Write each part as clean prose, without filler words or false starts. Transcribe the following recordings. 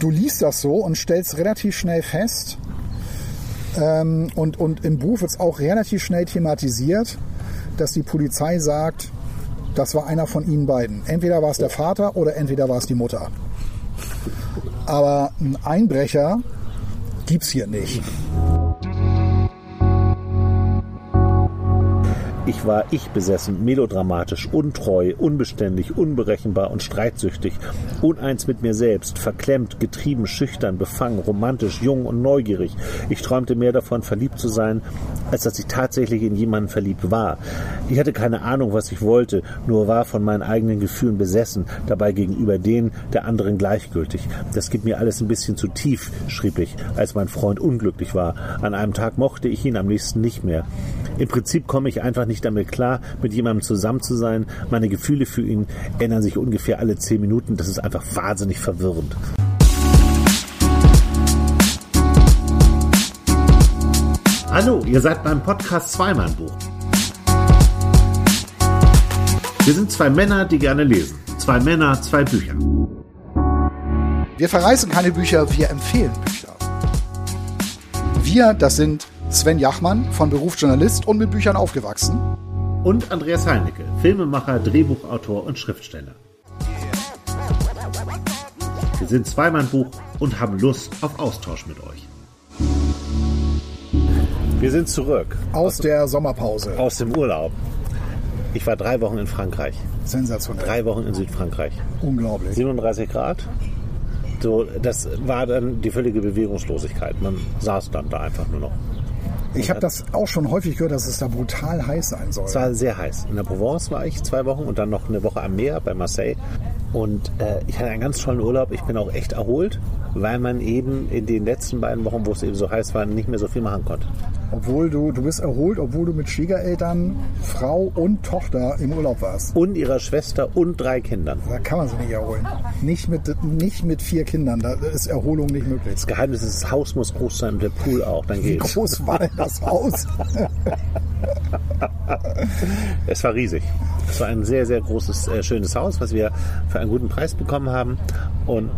du liest das so und stellst relativ schnell fest, und im Buch wird es auch relativ schnell thematisiert, dass die Polizei sagt, das war einer von ihnen beiden. Entweder war es der Vater oder entweder war es die Mutter. Aber ein Einbrecher gibt's hier nicht. Ich war ich-besessen, melodramatisch, untreu, unbeständig, unberechenbar und streitsüchtig, uneins mit mir selbst, verklemmt, getrieben, schüchtern, befangen, romantisch, jung und neugierig. Ich träumte mehr davon, verliebt zu sein, als dass ich tatsächlich in jemanden verliebt war. Ich hatte keine Ahnung, was ich wollte, nur war von meinen eigenen Gefühlen besessen, dabei gegenüber denen der anderen gleichgültig. Das geht mir alles ein bisschen zu tief, schrieb ich, als mein Freund unglücklich war. An einem Tag mochte ich ihn, am nächsten nicht mehr. Im Prinzip komme ich einfach nicht damit klar, mit jemandem zusammen zu sein. Meine Gefühle für ihn ändern sich ungefähr alle 10 Minuten. Das ist einfach wahnsinnig verwirrend. Hallo, ihr seid beim Podcast Zweimannbuch. Wir sind 2 Männer, die gerne lesen. 2 Männer, 2 Bücher. Wir verreißen keine Bücher, wir empfehlen Bücher. Wir, das sind Sven Jachmann, von Beruf Journalist und mit Büchern aufgewachsen. Und Andreas Heinecke, Filmemacher, Drehbuchautor und Schriftsteller. Wir sind 2-Mann-Buch und haben Lust auf Austausch mit euch. Wir sind zurück. Aus der Sommerpause. Aus dem Urlaub. Ich war 3 Wochen in Frankreich. Sensationell. 3 Wochen in Südfrankreich. Unglaublich. 37 Grad. So, das war dann die völlige Bewegungslosigkeit. Man saß dann da einfach nur noch. Ich habe das auch schon häufig gehört, dass es da brutal heiß sein soll. Es war sehr heiß. In der Provence war ich 2 Wochen und dann noch eine Woche am Meer bei Marseille. Und ich hatte einen ganz tollen Urlaub. Ich bin auch echt erholt, weil man eben in den letzten 2 Wochen, wo es eben so heiß war, nicht mehr so viel machen konnte. Obwohl du bist erholt, obwohl du mit Schwiegereltern, Frau und Tochter im Urlaub warst. Und ihrer Schwester und 3 Kindern. Da kann man sich nicht erholen. Nicht mit 4 Kindern, da ist Erholung nicht möglich. Das Geheimnis ist, das Haus muss groß sein und der Pool auch, dann geht's. Wie groß war denn das Haus? Es war riesig. Es war ein sehr, sehr großes, schönes Haus, was wir für einen guten Preis bekommen haben. Und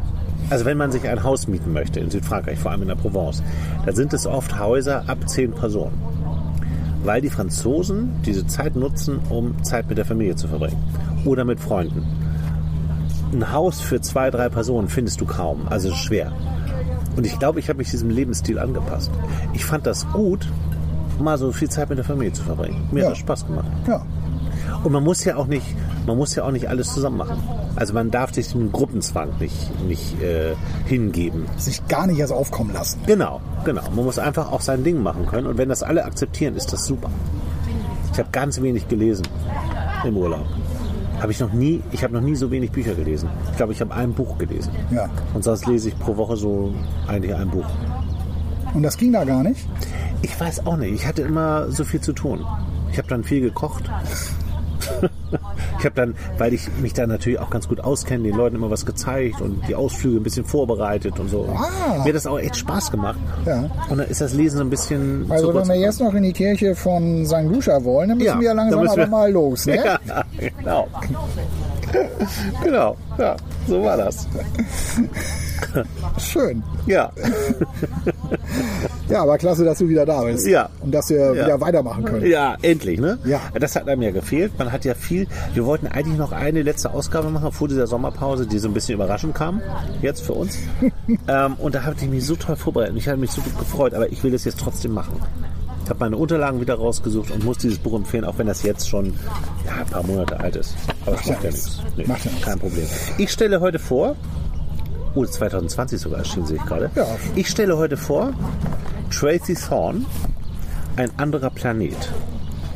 also wenn man sich ein Haus mieten möchte in Südfrankreich, vor allem in der Provence, dann sind es oft Häuser ab 10 Personen. Weil die Franzosen diese Zeit nutzen, um Zeit mit der Familie zu verbringen. Oder mit Freunden. Ein Haus für 2, 3 Personen findest du kaum, also schwer. Und ich glaube, ich habe mich diesem Lebensstil angepasst. Ich fand das gut, mal so viel Zeit mit der Familie zu verbringen. Mir hat das Spaß gemacht. Ja. Und man muss ja auch nicht alles zusammen machen. Also man darf sich dem Gruppenzwang nicht hingeben. Sich gar nicht erst aufkommen lassen. Genau. Man muss einfach auch sein Ding machen können. Und wenn das alle akzeptieren, ist das super. Ich habe ganz wenig gelesen im Urlaub. Ich habe noch nie so wenig Bücher gelesen. Ich glaube, ich habe ein Buch gelesen. Ja. Und sonst lese ich pro Woche so eigentlich ein Buch. Und das ging da gar nicht? Ich weiß auch nicht. Ich hatte immer so viel zu tun. Ich habe dann viel gekocht. Ich habe dann, weil ich mich da natürlich auch ganz gut auskenne, den Leuten immer was gezeigt und die Ausflüge ein bisschen vorbereitet und so. Mir hat das auch echt Spaß gemacht. Ja. Und dann ist das Lesen so ein bisschen... Also wenn wir jetzt noch in die Kirche von St. Lucia wollen, dann müssen wir ja langsam aber mal los, ne? Ja, genau. Genau, ja, so war das. Schön. Ja. Ja, aber klasse, dass du wieder da bist. Ja. Und dass wir wieder weitermachen können. Ja, endlich, ne? Ja. Das hat einem ja gefehlt. Man hat ja viel... Wir wollten eigentlich noch eine letzte Ausgabe machen vor dieser Sommerpause, die so ein bisschen überraschend kam, jetzt für uns. Und da habe ich mich so toll vorbereitet. Ich habe mich so gut gefreut, aber ich will das jetzt trotzdem machen. Ich habe meine Unterlagen wieder rausgesucht und muss dieses Buch empfehlen, auch wenn das jetzt schon ein paar Monate alt ist. Aber das macht ja nichts. Nee, kein Problem. Ich stelle heute vor, 2020 sogar erschienen, sehe ich gerade. Ja. Ich stelle heute vor, Tracey Thorn, Ein anderer Planet.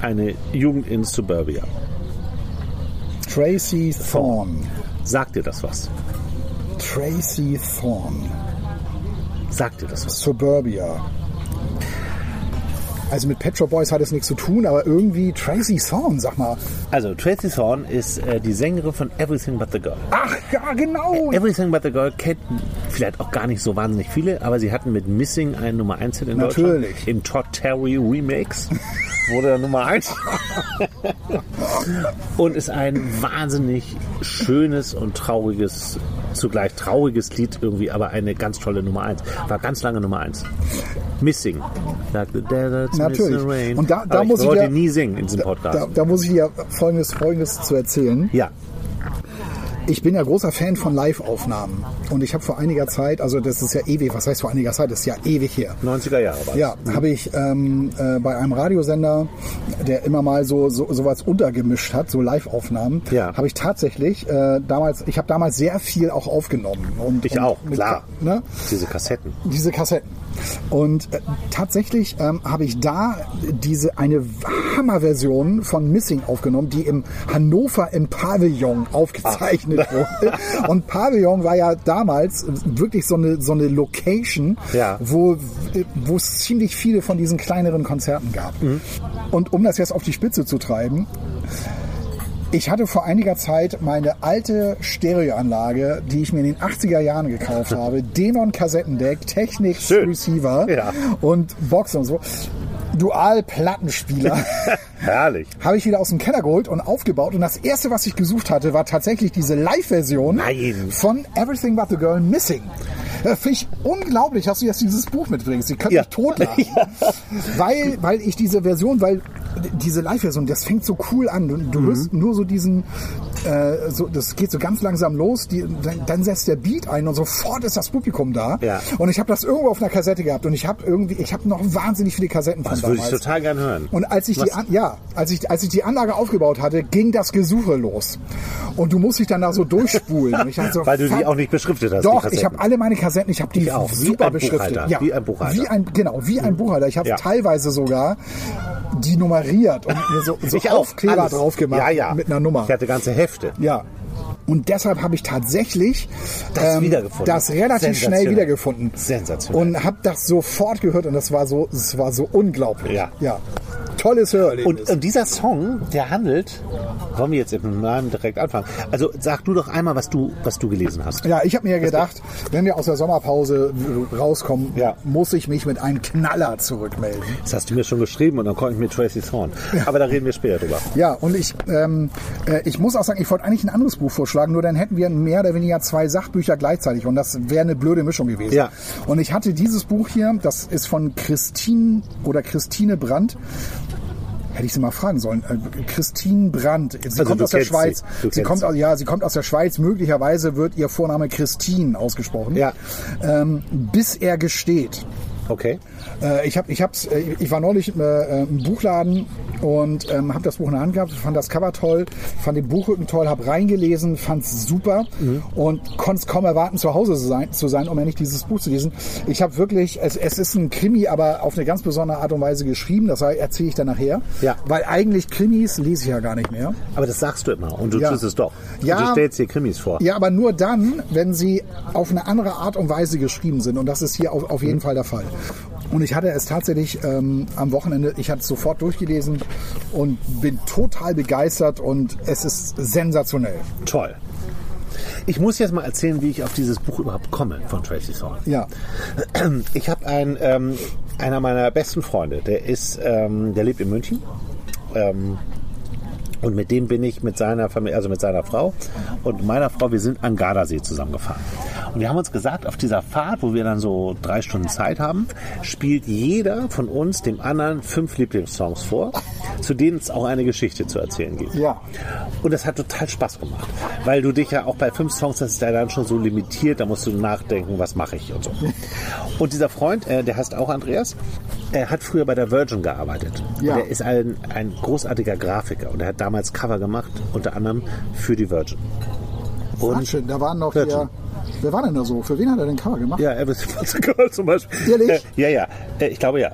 Eine Jugend in Suburbia. Tracey Thorn. Sagt dir das was? Tracey Thorn. Sagt dir das was? Suburbia. Also mit Pet Shop Boys hat es nichts zu tun, aber irgendwie Tracey Thorn, sag mal. Also Tracey Thorn ist die Sängerin von Everything But the Girl. Ach ja, genau. Everything But the Girl kennt vielleicht auch gar nicht so wahnsinnig viele, aber sie hatten mit Missing einen Nummer 1 Hit in Deutschland. Natürlich. Im Todd Terry Remix wurde er Nummer 1. Und ist ein wahnsinnig schönes und trauriges, zugleich trauriges Lied irgendwie, aber eine ganz tolle Nummer 1. War ganz lange Nummer 1. Missing. Like the desert's missing rain. Und da muss ich ja nie singen in diesem Podcast. Da muss ich ja Folgendes zu erzählen. Ja. Ich bin ja großer Fan von Live-Aufnahmen. Und ich habe vor einiger Zeit, also das ist ja ewig, was heißt vor einiger Zeit, das ist ja ewig her. 90er Jahre war das. Ja, habe ich bei einem Radiosender, der immer mal sowas untergemischt hat, so Live-Aufnahmen, ja, habe ich tatsächlich damals sehr viel auch aufgenommen. Ich auch, klar. Ne? Diese Kassetten. Und tatsächlich habe ich da eine Hammerversion von Missing aufgenommen, die im Hannover im Pavillon aufgezeichnet wurde. Und Pavillon war ja damals wirklich so eine Location, ja, wo es ziemlich viele von diesen kleineren Konzerten gab. Mhm. Und um das jetzt auf die Spitze zu treiben, ich hatte vor einiger Zeit meine alte Stereoanlage, die ich mir in den 80er Jahren gekauft habe, Denon-Kassettendeck, Technics-Receiver, ja, und Box und so, Dual-Plattenspieler. Herrlich. Habe ich wieder aus dem Keller geholt und aufgebaut. Und das Erste, was ich gesucht hatte, war tatsächlich diese Live-Version von Everything But the Girl Missing. Finde ich unglaublich, dass du jetzt dieses Buch mitbringst. Ihr könnt mich totlachen. Ja. Weil diese Live-Version, das fängt so cool an. Du hörst nur so diesen, das geht so ganz langsam los, dann setzt der Beat ein und sofort ist das Publikum da. Ja. Und ich habe das irgendwo auf einer Kassette gehabt und ich habe noch wahnsinnig viele Kassetten von damals. Das würde ich total gern hören. Und als ich die Anlage aufgebaut hatte, ging das Gesuche los. Und du musst dich dann da so durchspulen. Und ich dachte so, weil du die auch nicht beschriftet hast. Doch, ich habe alle meine Kassetten, ich habe die auch super beschriftet. Ja, wie ein Buchhalter. Wie ein Buchhalter. Ich habe teilweise sogar die nummeriert und mir so Aufkleber drauf gemacht mit einer Nummer. Ich hatte ganze Hefte. Ja. Und deshalb habe ich tatsächlich das relativ schnell wiedergefunden. Sensationell. Und habe das sofort gehört und das war so unglaublich. Ja. Tolles Hörerlebnis. Und dieser Song, der handelt, wollen wir jetzt im Namen direkt anfangen. Also sag du doch einmal, was du gelesen hast. Ja, ich habe mir gedacht, wenn wir aus der Sommerpause rauskommen, muss ich mich mit einem Knaller zurückmelden. Das hast du mir schon geschrieben und dann konnte ich mir Tracey Thorn. Aber da reden wir später drüber. Ja, und ich muss auch sagen, ich wollte eigentlich ein anderes Buch vorschlagen, nur dann hätten wir mehr oder weniger zwei Sachbücher gleichzeitig und das wäre eine blöde Mischung gewesen. Ja. Und ich hatte dieses Buch hier, das ist von Christine Brandt. Hätte ich sie mal fragen sollen. Christine Brandt. Sie kommt aus der Schweiz. Sie kommt aus der Schweiz. Möglicherweise wird ihr Vorname Christine ausgesprochen. Ja. Bis er gesteht. Okay. Ich war neulich im Buchladen und habe das Buch in der Hand gehabt, fand das Cover toll, fand den Buchrücken toll, habe reingelesen, fand es super und konnte es kaum erwarten, zu Hause zu sein, um endlich dieses Buch zu lesen. Ich habe wirklich, es ist ein Krimi, aber auf eine ganz besondere Art und Weise geschrieben, das erzähle ich dann nachher, weil eigentlich Krimis lese ich ja gar nicht mehr. Aber das sagst du immer und du tust es doch. Ja, du stellst dir Krimis vor. Ja, aber nur dann, wenn sie auf eine andere Art und Weise geschrieben sind und das ist hier auf jeden Fall der Fall. Und ich hatte es tatsächlich am Wochenende, ich hatte es sofort durchgelesen und bin total begeistert und es ist sensationell. Toll. Ich muss jetzt mal erzählen, wie ich auf dieses Buch überhaupt komme von Tracey Thorn. Ja. Ich habe einer meiner besten Freunde, der lebt in München. Und mit dem bin ich mit seiner Familie, also mit seiner Frau und meiner Frau, wir sind an Gardasee zusammengefahren. Und wir haben uns gesagt, auf dieser Fahrt, wo wir dann so 3 Stunden Zeit haben, spielt jeder von uns dem anderen 5 Lieblingssongs vor, zu denen es auch eine Geschichte zu erzählen gibt. Ja. Und das hat total Spaß gemacht, weil du dich ja auch bei 5 Songs, das ist ja dann schon so limitiert, da musst du nachdenken, was mache ich und so. Und dieser Freund, der heißt auch Andreas, er hat früher bei der Virgin gearbeitet. Ja. Er ist ein großartiger Grafiker und er hat damals Cover gemacht, unter anderem für die Virgin. Und da waren noch Virgin. Wer war denn da so? Für wen hat er den Cover gemacht? Ja, Everything But the Girl zum Beispiel. Ehrlich? Ich glaube ja.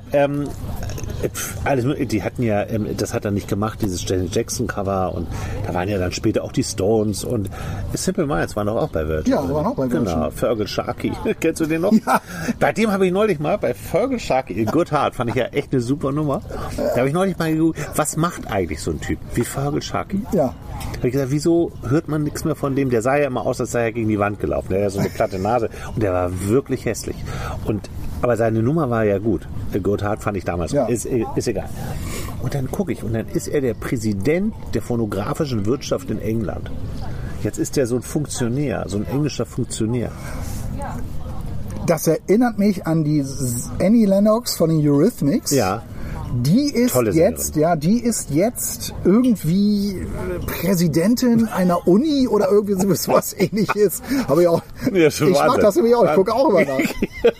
Die hatten ja, das hat er nicht gemacht, dieses Janet Jackson Cover und da waren ja dann später auch die Stones und Simple Minds waren doch auch bei Virgin. Ja, waren auch bei Virgin. Genau, Fergal Sharkey. Kennst du den noch? Ja. Bei dem habe ich neulich mal, bei Fergal Sharkey, in Good Heart, fand ich ja echt eine super Nummer. Da habe ich neulich mal geguckt, was macht eigentlich so ein Typ wie Fergal Sharkey? Ja. Da habe ich gesagt, wieso hört man nichts mehr von dem? Der sah ja immer aus, als sei er gegen die Wand gelaufen. Der hat ja so eine platte Nase und der war wirklich hässlich. Aber seine Nummer war ja gut. Good Heart fand ich damals. Ja. Ist egal. Und dann gucke ich und dann ist er der Präsident der phonografischen Wirtschaft in England. Jetzt ist der so ein Funktionär, so ein englischer Funktionär. Das erinnert mich an die Annie Lennox von den Eurythmics. Ja. Die ist jetzt irgendwie Präsidentin einer Uni oder irgendwie sowas ähnliches. Aber ja, ich mach das nämlich auch. Ich gucke auch immer nach.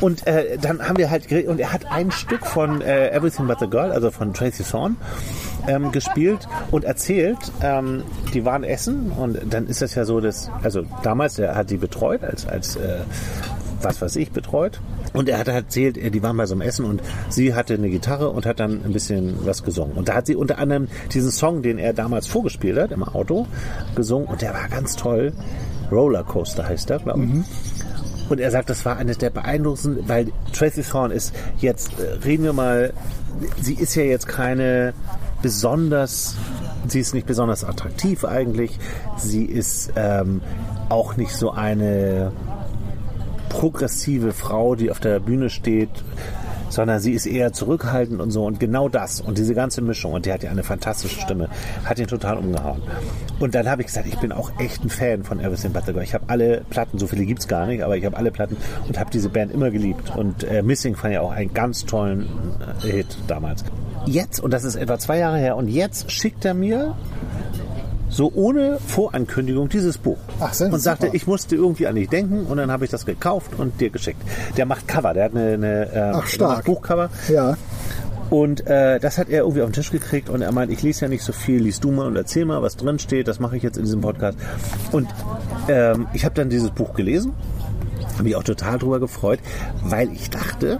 Und dann haben wir halt, und er hat ein Stück von Everything But the Girl, also von Tracey Thorn, gespielt und erzählt, die waren essen und dann ist das ja so, dass, also damals, er hat sie betreut, als was weiß ich, betreut. Und er hat erzählt, die waren bei so einem Essen und sie hatte eine Gitarre und hat dann ein bisschen was gesungen. Und da hat sie unter anderem diesen Song, den er damals vorgespielt hat, im Auto, gesungen. Und der war ganz toll. Rollercoaster heißt der, glaube ich. Mhm. Und er sagt, das war eines der beeindruckendsten, weil Tracey Thorn ist jetzt, reden wir mal, sie ist ja jetzt keine besonders, sie ist nicht besonders attraktiv eigentlich. Sie ist auch nicht so eine progressive Frau, die auf der Bühne steht, sondern sie ist eher zurückhaltend und so. Und genau das und diese ganze Mischung, und die hat ja eine fantastische Stimme, hat ihn total umgehauen. Und dann habe ich gesagt, ich bin auch echt ein Fan von Everything But the Girl. Ich habe alle Platten, so viele gibt es gar nicht, aber ich habe alle Platten und habe diese Band immer geliebt. Und Missing fand ja auch einen ganz tollen Hit damals. Jetzt, und das ist etwa 2 Jahre her, und jetzt schickt er mir so ohne Vorankündigung dieses Buch. Ach, und sagte, super. Ich musste irgendwie an dich denken und dann habe ich das gekauft und dir geschickt. Der macht Cover, der hat ein Buchcover. Ja. Und das hat er irgendwie auf den Tisch gekriegt und er meint, ich lese ja nicht so viel, liest du mal und erzähl mal, was drin steht, das mache ich jetzt in diesem Podcast. Und ich habe dann dieses Buch gelesen, habe mich auch total drüber gefreut, weil ich dachte,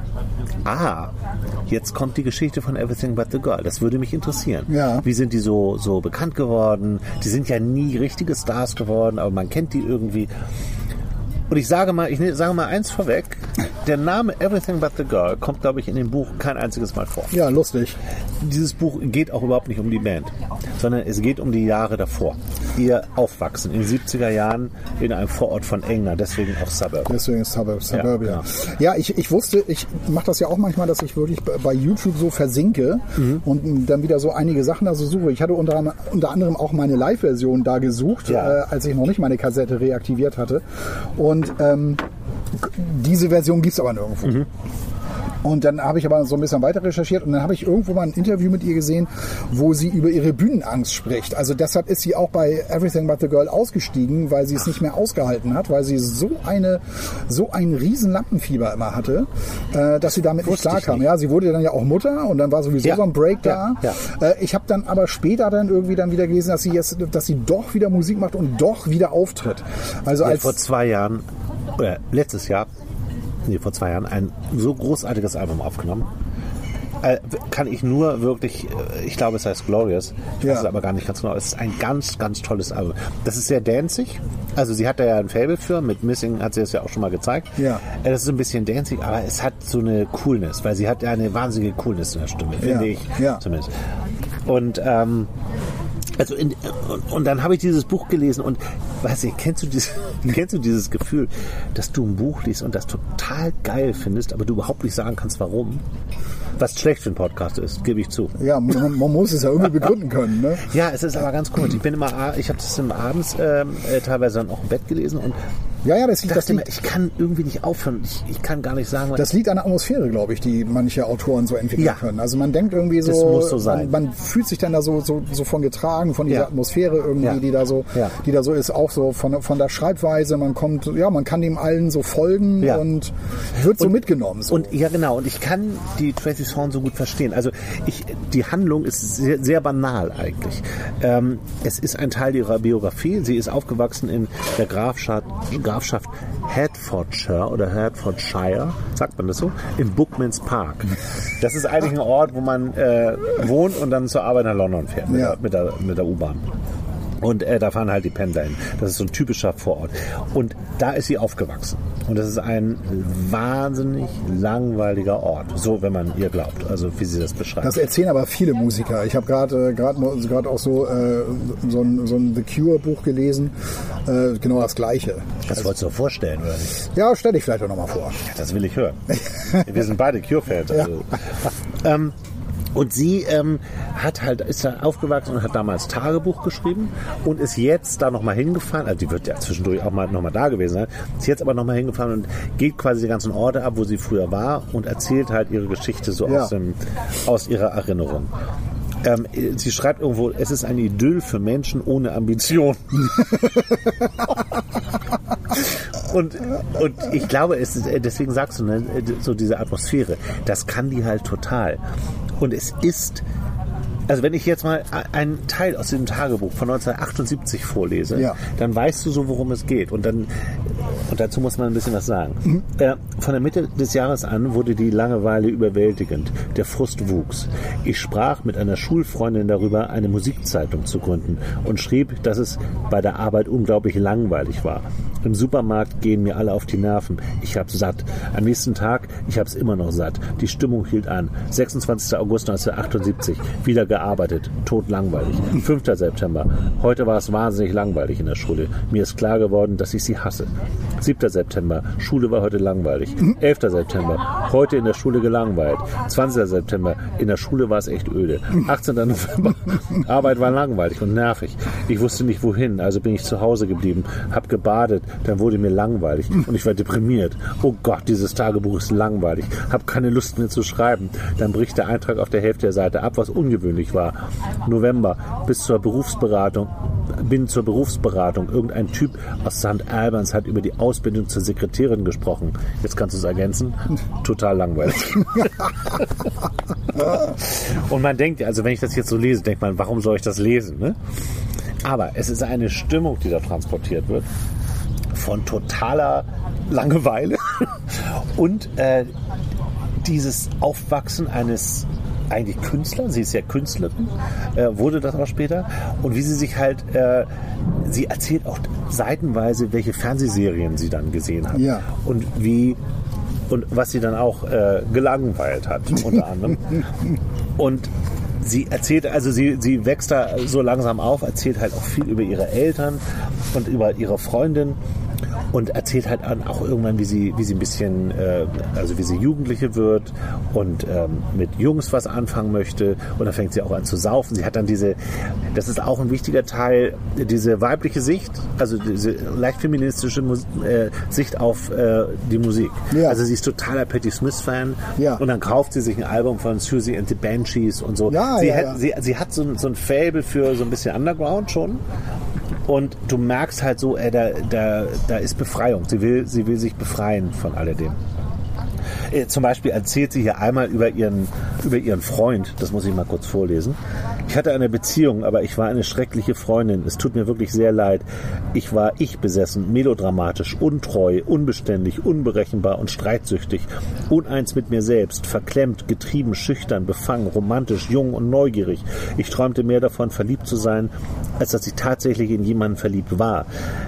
jetzt kommt die Geschichte von Everything But the Girl. Das würde mich interessieren. Ja. Wie sind die so bekannt geworden? Die sind ja nie richtige Stars geworden, aber man kennt die irgendwie. Und ich sage mal eins vorweg, der Name Everything But the Girl kommt, glaube ich, in dem Buch kein einziges Mal vor. Ja, lustig. Dieses Buch geht auch überhaupt nicht um die Band, sondern es geht um die Jahre davor. Ihr Aufwachsen in den 70er Jahren in einem Vorort von England, deswegen auch Suburb. Deswegen ist Suburbia. Ja, ich wusste, ich mache das ja auch manchmal, dass ich wirklich bei YouTube so versinke und dann wieder so einige Sachen da so suche. Ich hatte unter anderem auch meine Live-Version da gesucht, als ich noch nicht meine Kassette reaktiviert hatte. Und diese Version gibt es aber nirgendwo. Mhm. Und dann habe ich aber so ein bisschen weiter recherchiert und dann habe ich irgendwo mal ein Interview mit ihr gesehen, wo sie über ihre Bühnenangst spricht. Also deshalb ist sie auch bei Everything But the Girl ausgestiegen, weil sie es nicht mehr ausgehalten hat, weil sie so ein riesen Lampenfieber immer hatte, dass sie damit nicht klar kam. Ja, sie wurde dann ja auch Mutter und dann war sowieso so ein Break da. Ich habe dann aber später dann irgendwie dann wieder gelesen, dass sie doch wieder Musik macht und doch wieder auftritt. Also ja, vor 2 Jahren ein so großartiges Album aufgenommen. Kann ich nur wirklich, ich glaube, es heißt Glorious. Ich weiß es aber gar nicht ganz genau. Es ist ein ganz, ganz tolles Album. Das ist sehr danzig. Also sie hat da ja ein Faible für. Mit Missing hat sie das ja auch schon mal gezeigt. Ja. Das ist ein bisschen danzig, aber es hat so eine Coolness, weil sie hat ja eine wahnsinnige Coolness in der Stimme, finde ich zumindest. Und und dann habe ich dieses Buch gelesen und weißt du, kennst du dieses Gefühl, dass du ein Buch liest und das total geil findest, aber du überhaupt nicht sagen kannst, warum? Was schlecht für einen Podcast ist, gebe ich zu. Ja, man muss es ja irgendwie begründen können, ne? Ja, es ist aber ganz komisch. Ich habe das abends teilweise dann auch im Bett gelesen und ich kann irgendwie nicht aufhören. Ich kann gar nicht sagen, was. Das liegt an der Atmosphäre, glaube ich, die manche Autoren so entwickeln können. Also man denkt irgendwie so, das muss so sein. Man fühlt sich dann da so von getragen, von dieser Atmosphäre irgendwie, die da so ist, auch so von der Schreibweise. Man kommt, man kann dem allen so folgen und wird so mitgenommen. So. Und ja, genau. Und ich kann die Tracey Thorn so gut verstehen. Also die Handlung ist sehr, sehr banal eigentlich. Es ist ein Teil ihrer Biografie. Sie ist aufgewachsen in der Grafschaft Hertfordshire oder Hertfordshire, sagt man das so, im Brookmans Park. Das ist eigentlich ein Ort, wo man wohnt und dann zur Arbeit nach London fährt mit der U-Bahn. Und da fahren halt die Pendler hin. Das ist so ein typischer Vorort. Und da ist sie aufgewachsen. Und das ist ein wahnsinnig langweiliger Ort. So, wenn man ihr glaubt. Also, wie sie das beschreibt. Das erzählen aber viele Musiker. Ich habe gerade auch so ein The Cure Buch gelesen. Genau das Gleiche. Das wolltest du vorstellen, oder nicht? Ja, stell dich vielleicht auch nochmal vor. Das will ich hören. Wir sind beide Cure-Fans. Also. Und sie ist da aufgewachsen und hat damals Tagebuch geschrieben und ist jetzt da nochmal hingefahren. Also die wird ja zwischendurch auch mal nochmal da gewesen sein. Ist jetzt aber nochmal hingefahren und geht quasi die ganzen Orte ab, wo sie früher war und erzählt halt ihre Geschichte so aus ihrer Erinnerung. Sie schreibt irgendwo, es ist ein Idyll für Menschen ohne Ambitionen. Und ich glaube, es ist, deswegen sagst du, ne, so diese Atmosphäre, das kann die halt total. Und es ist, also wenn ich jetzt mal einen Teil aus dem Tagebuch von 1978 vorlese, dann weißt du so, worum es geht. Und dazu muss man ein bisschen was sagen. Mhm. Von der Mitte des Jahres an wurde die Langeweile überwältigend. Der Frust wuchs. Ich sprach mit einer Schulfreundin darüber, eine Musikzeitung zu gründen und schrieb, dass es bei der Arbeit unglaublich langweilig war. Im Supermarkt gehen mir alle auf die Nerven. Ich hab's satt. Am nächsten Tag, ich hab's immer noch satt. Die Stimmung hielt an. 26. August 1978. Wieder gearbeitet. Totlangweilig. 5. September. Heute war es wahnsinnig langweilig in der Schule. Mir ist klar geworden, dass ich sie hasse. 7. September. Schule war heute langweilig. 11. September. Heute in der Schule gelangweilt. 20. September. In der Schule war es echt öde. 18. November. Arbeit war langweilig und nervig. Ich wusste nicht wohin, also bin ich zu Hause geblieben. Hab gebadet. Dann wurde mir langweilig und ich war deprimiert. Oh Gott, dieses Tagebuch ist langweilig. Hab keine Lust mehr zu schreiben. Dann bricht der Eintrag auf der Hälfte der Seite ab, was ungewöhnlich war. November. Bin zur Berufsberatung. Irgendein Typ aus St. Albans hat über die Ausbildung zur Sekretärin gesprochen. Jetzt kannst du es ergänzen. Total langweilig. Und man denkt, also wenn ich das jetzt so lese, denkt man, warum soll ich das lesen? Ne? Aber es ist eine Stimmung, die da transportiert wird. Von totaler Langeweile und dieses Aufwachsen eines eigentlich Künstlers, sie ist ja Künstlerin, wurde das aber später, und wie sie sich halt, sie erzählt auch seitenweise, welche Fernsehserien sie dann gesehen hat und was sie dann auch gelangweilt hat, unter anderem. Und sie erzählt, also sie wächst da so langsam auf, erzählt halt auch viel über ihre Eltern und über ihre Freundin und erzählt halt auch irgendwann, wie sie ein bisschen, also wie sie Jugendliche wird und mit Jungs was anfangen möchte, und dann fängt sie auch an zu saufen. Sie hat dann diese, das ist auch ein wichtiger Teil, diese weibliche Sicht, also diese leicht feministische Sicht auf die Musik. Ja. Also sie ist totaler Patti Smith-Fan und dann kauft sie sich ein Album von Siouxsie and the Banshees und so. Ja, sie hat so ein Faible für so ein bisschen Underground schon. Und du merkst halt so, da ist Befreiung. Sie will sich befreien von alledem. Zum Beispiel erzählt sie hier einmal über ihren Freund. Das muss ich mal kurz vorlesen. Ich hatte eine Beziehung, aber ich war eine schreckliche Freundin. Es tut mir wirklich sehr leid. Ich war ich-besessen, melodramatisch, untreu, unbeständig, unberechenbar und streitsüchtig. Uneins mit mir selbst, verklemmt, getrieben, schüchtern, befangen, romantisch, jung und neugierig. Ich träumte mehr davon, verliebt zu sein, als dass ich tatsächlich in jemanden verliebt war.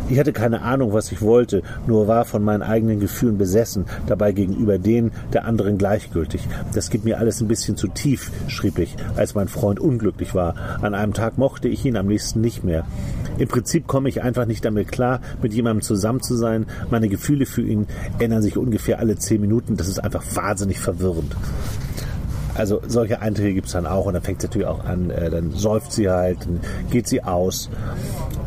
Ich hatte keine Ahnung, was ich wollte, nur war von meinen eigenen Gefühlen besessen, dabei gegenüber denen der anderen gleichgültig. Das geht mir alles ein bisschen zu tief, schrieb ich, als mein Freund unglücklich war. An einem Tag mochte ich ihn, am nächsten nicht mehr. Im Prinzip komme ich einfach nicht damit klar, mit jemandem zusammen zu sein. Meine Gefühle für ihn ändern sich ungefähr alle 10 Minuten. Das ist einfach wahnsinnig verwirrend. Also solche Einträge gibt es dann auch, und dann fängt es natürlich auch an, dann säuft sie halt, dann geht sie aus.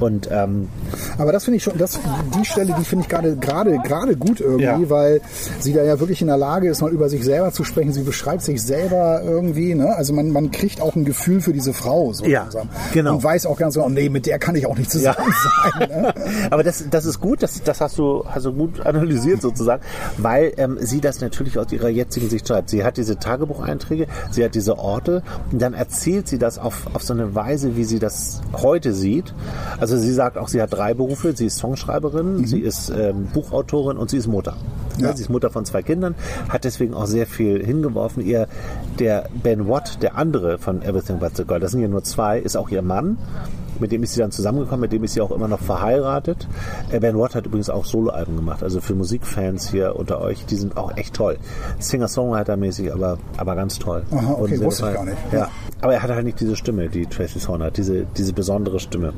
Und aber das finde ich schon, die Stelle, die finde ich gerade gut irgendwie, weil sie da ja wirklich in der Lage ist, mal über sich selber zu sprechen. Sie beschreibt sich selber irgendwie, ne? Also man kriegt auch ein Gefühl für diese Frau so langsam. Genau. Und weiß auch ganz genau, nee, mit der kann ich auch nicht zusammen sein. Ne? Aber das ist gut, das hast du gut analysiert sozusagen, weil sie das natürlich aus ihrer jetzigen Sicht schreibt. Sie hat diese Tagebucheinträge, sie hat diese Orte, und dann erzählt sie das auf so eine Weise, wie sie das heute sieht. Also sie sagt auch, sie hat 3 Berufe, sie ist Songschreiberin, sie ist Buchautorin und sie ist Mutter. Ja. Sie ist Mutter von 2 Kindern, hat deswegen auch sehr viel hingeworfen. Der Ben Watt, der andere von Everything But the Girl, das sind ja nur 2, ist auch ihr Mann. Mit dem ist sie dann zusammengekommen, mit dem ist sie auch immer noch verheiratet. Ben Watt hat übrigens auch Soloalben gemacht, also für Musikfans hier unter euch, die sind auch echt toll. Singer-Songwriter-mäßig, aber ganz toll. Aha, okay, wusste ich gar nicht. Ja. Aber er hat halt nicht diese Stimme, die Tracey Thorn hat, diese besondere Stimme.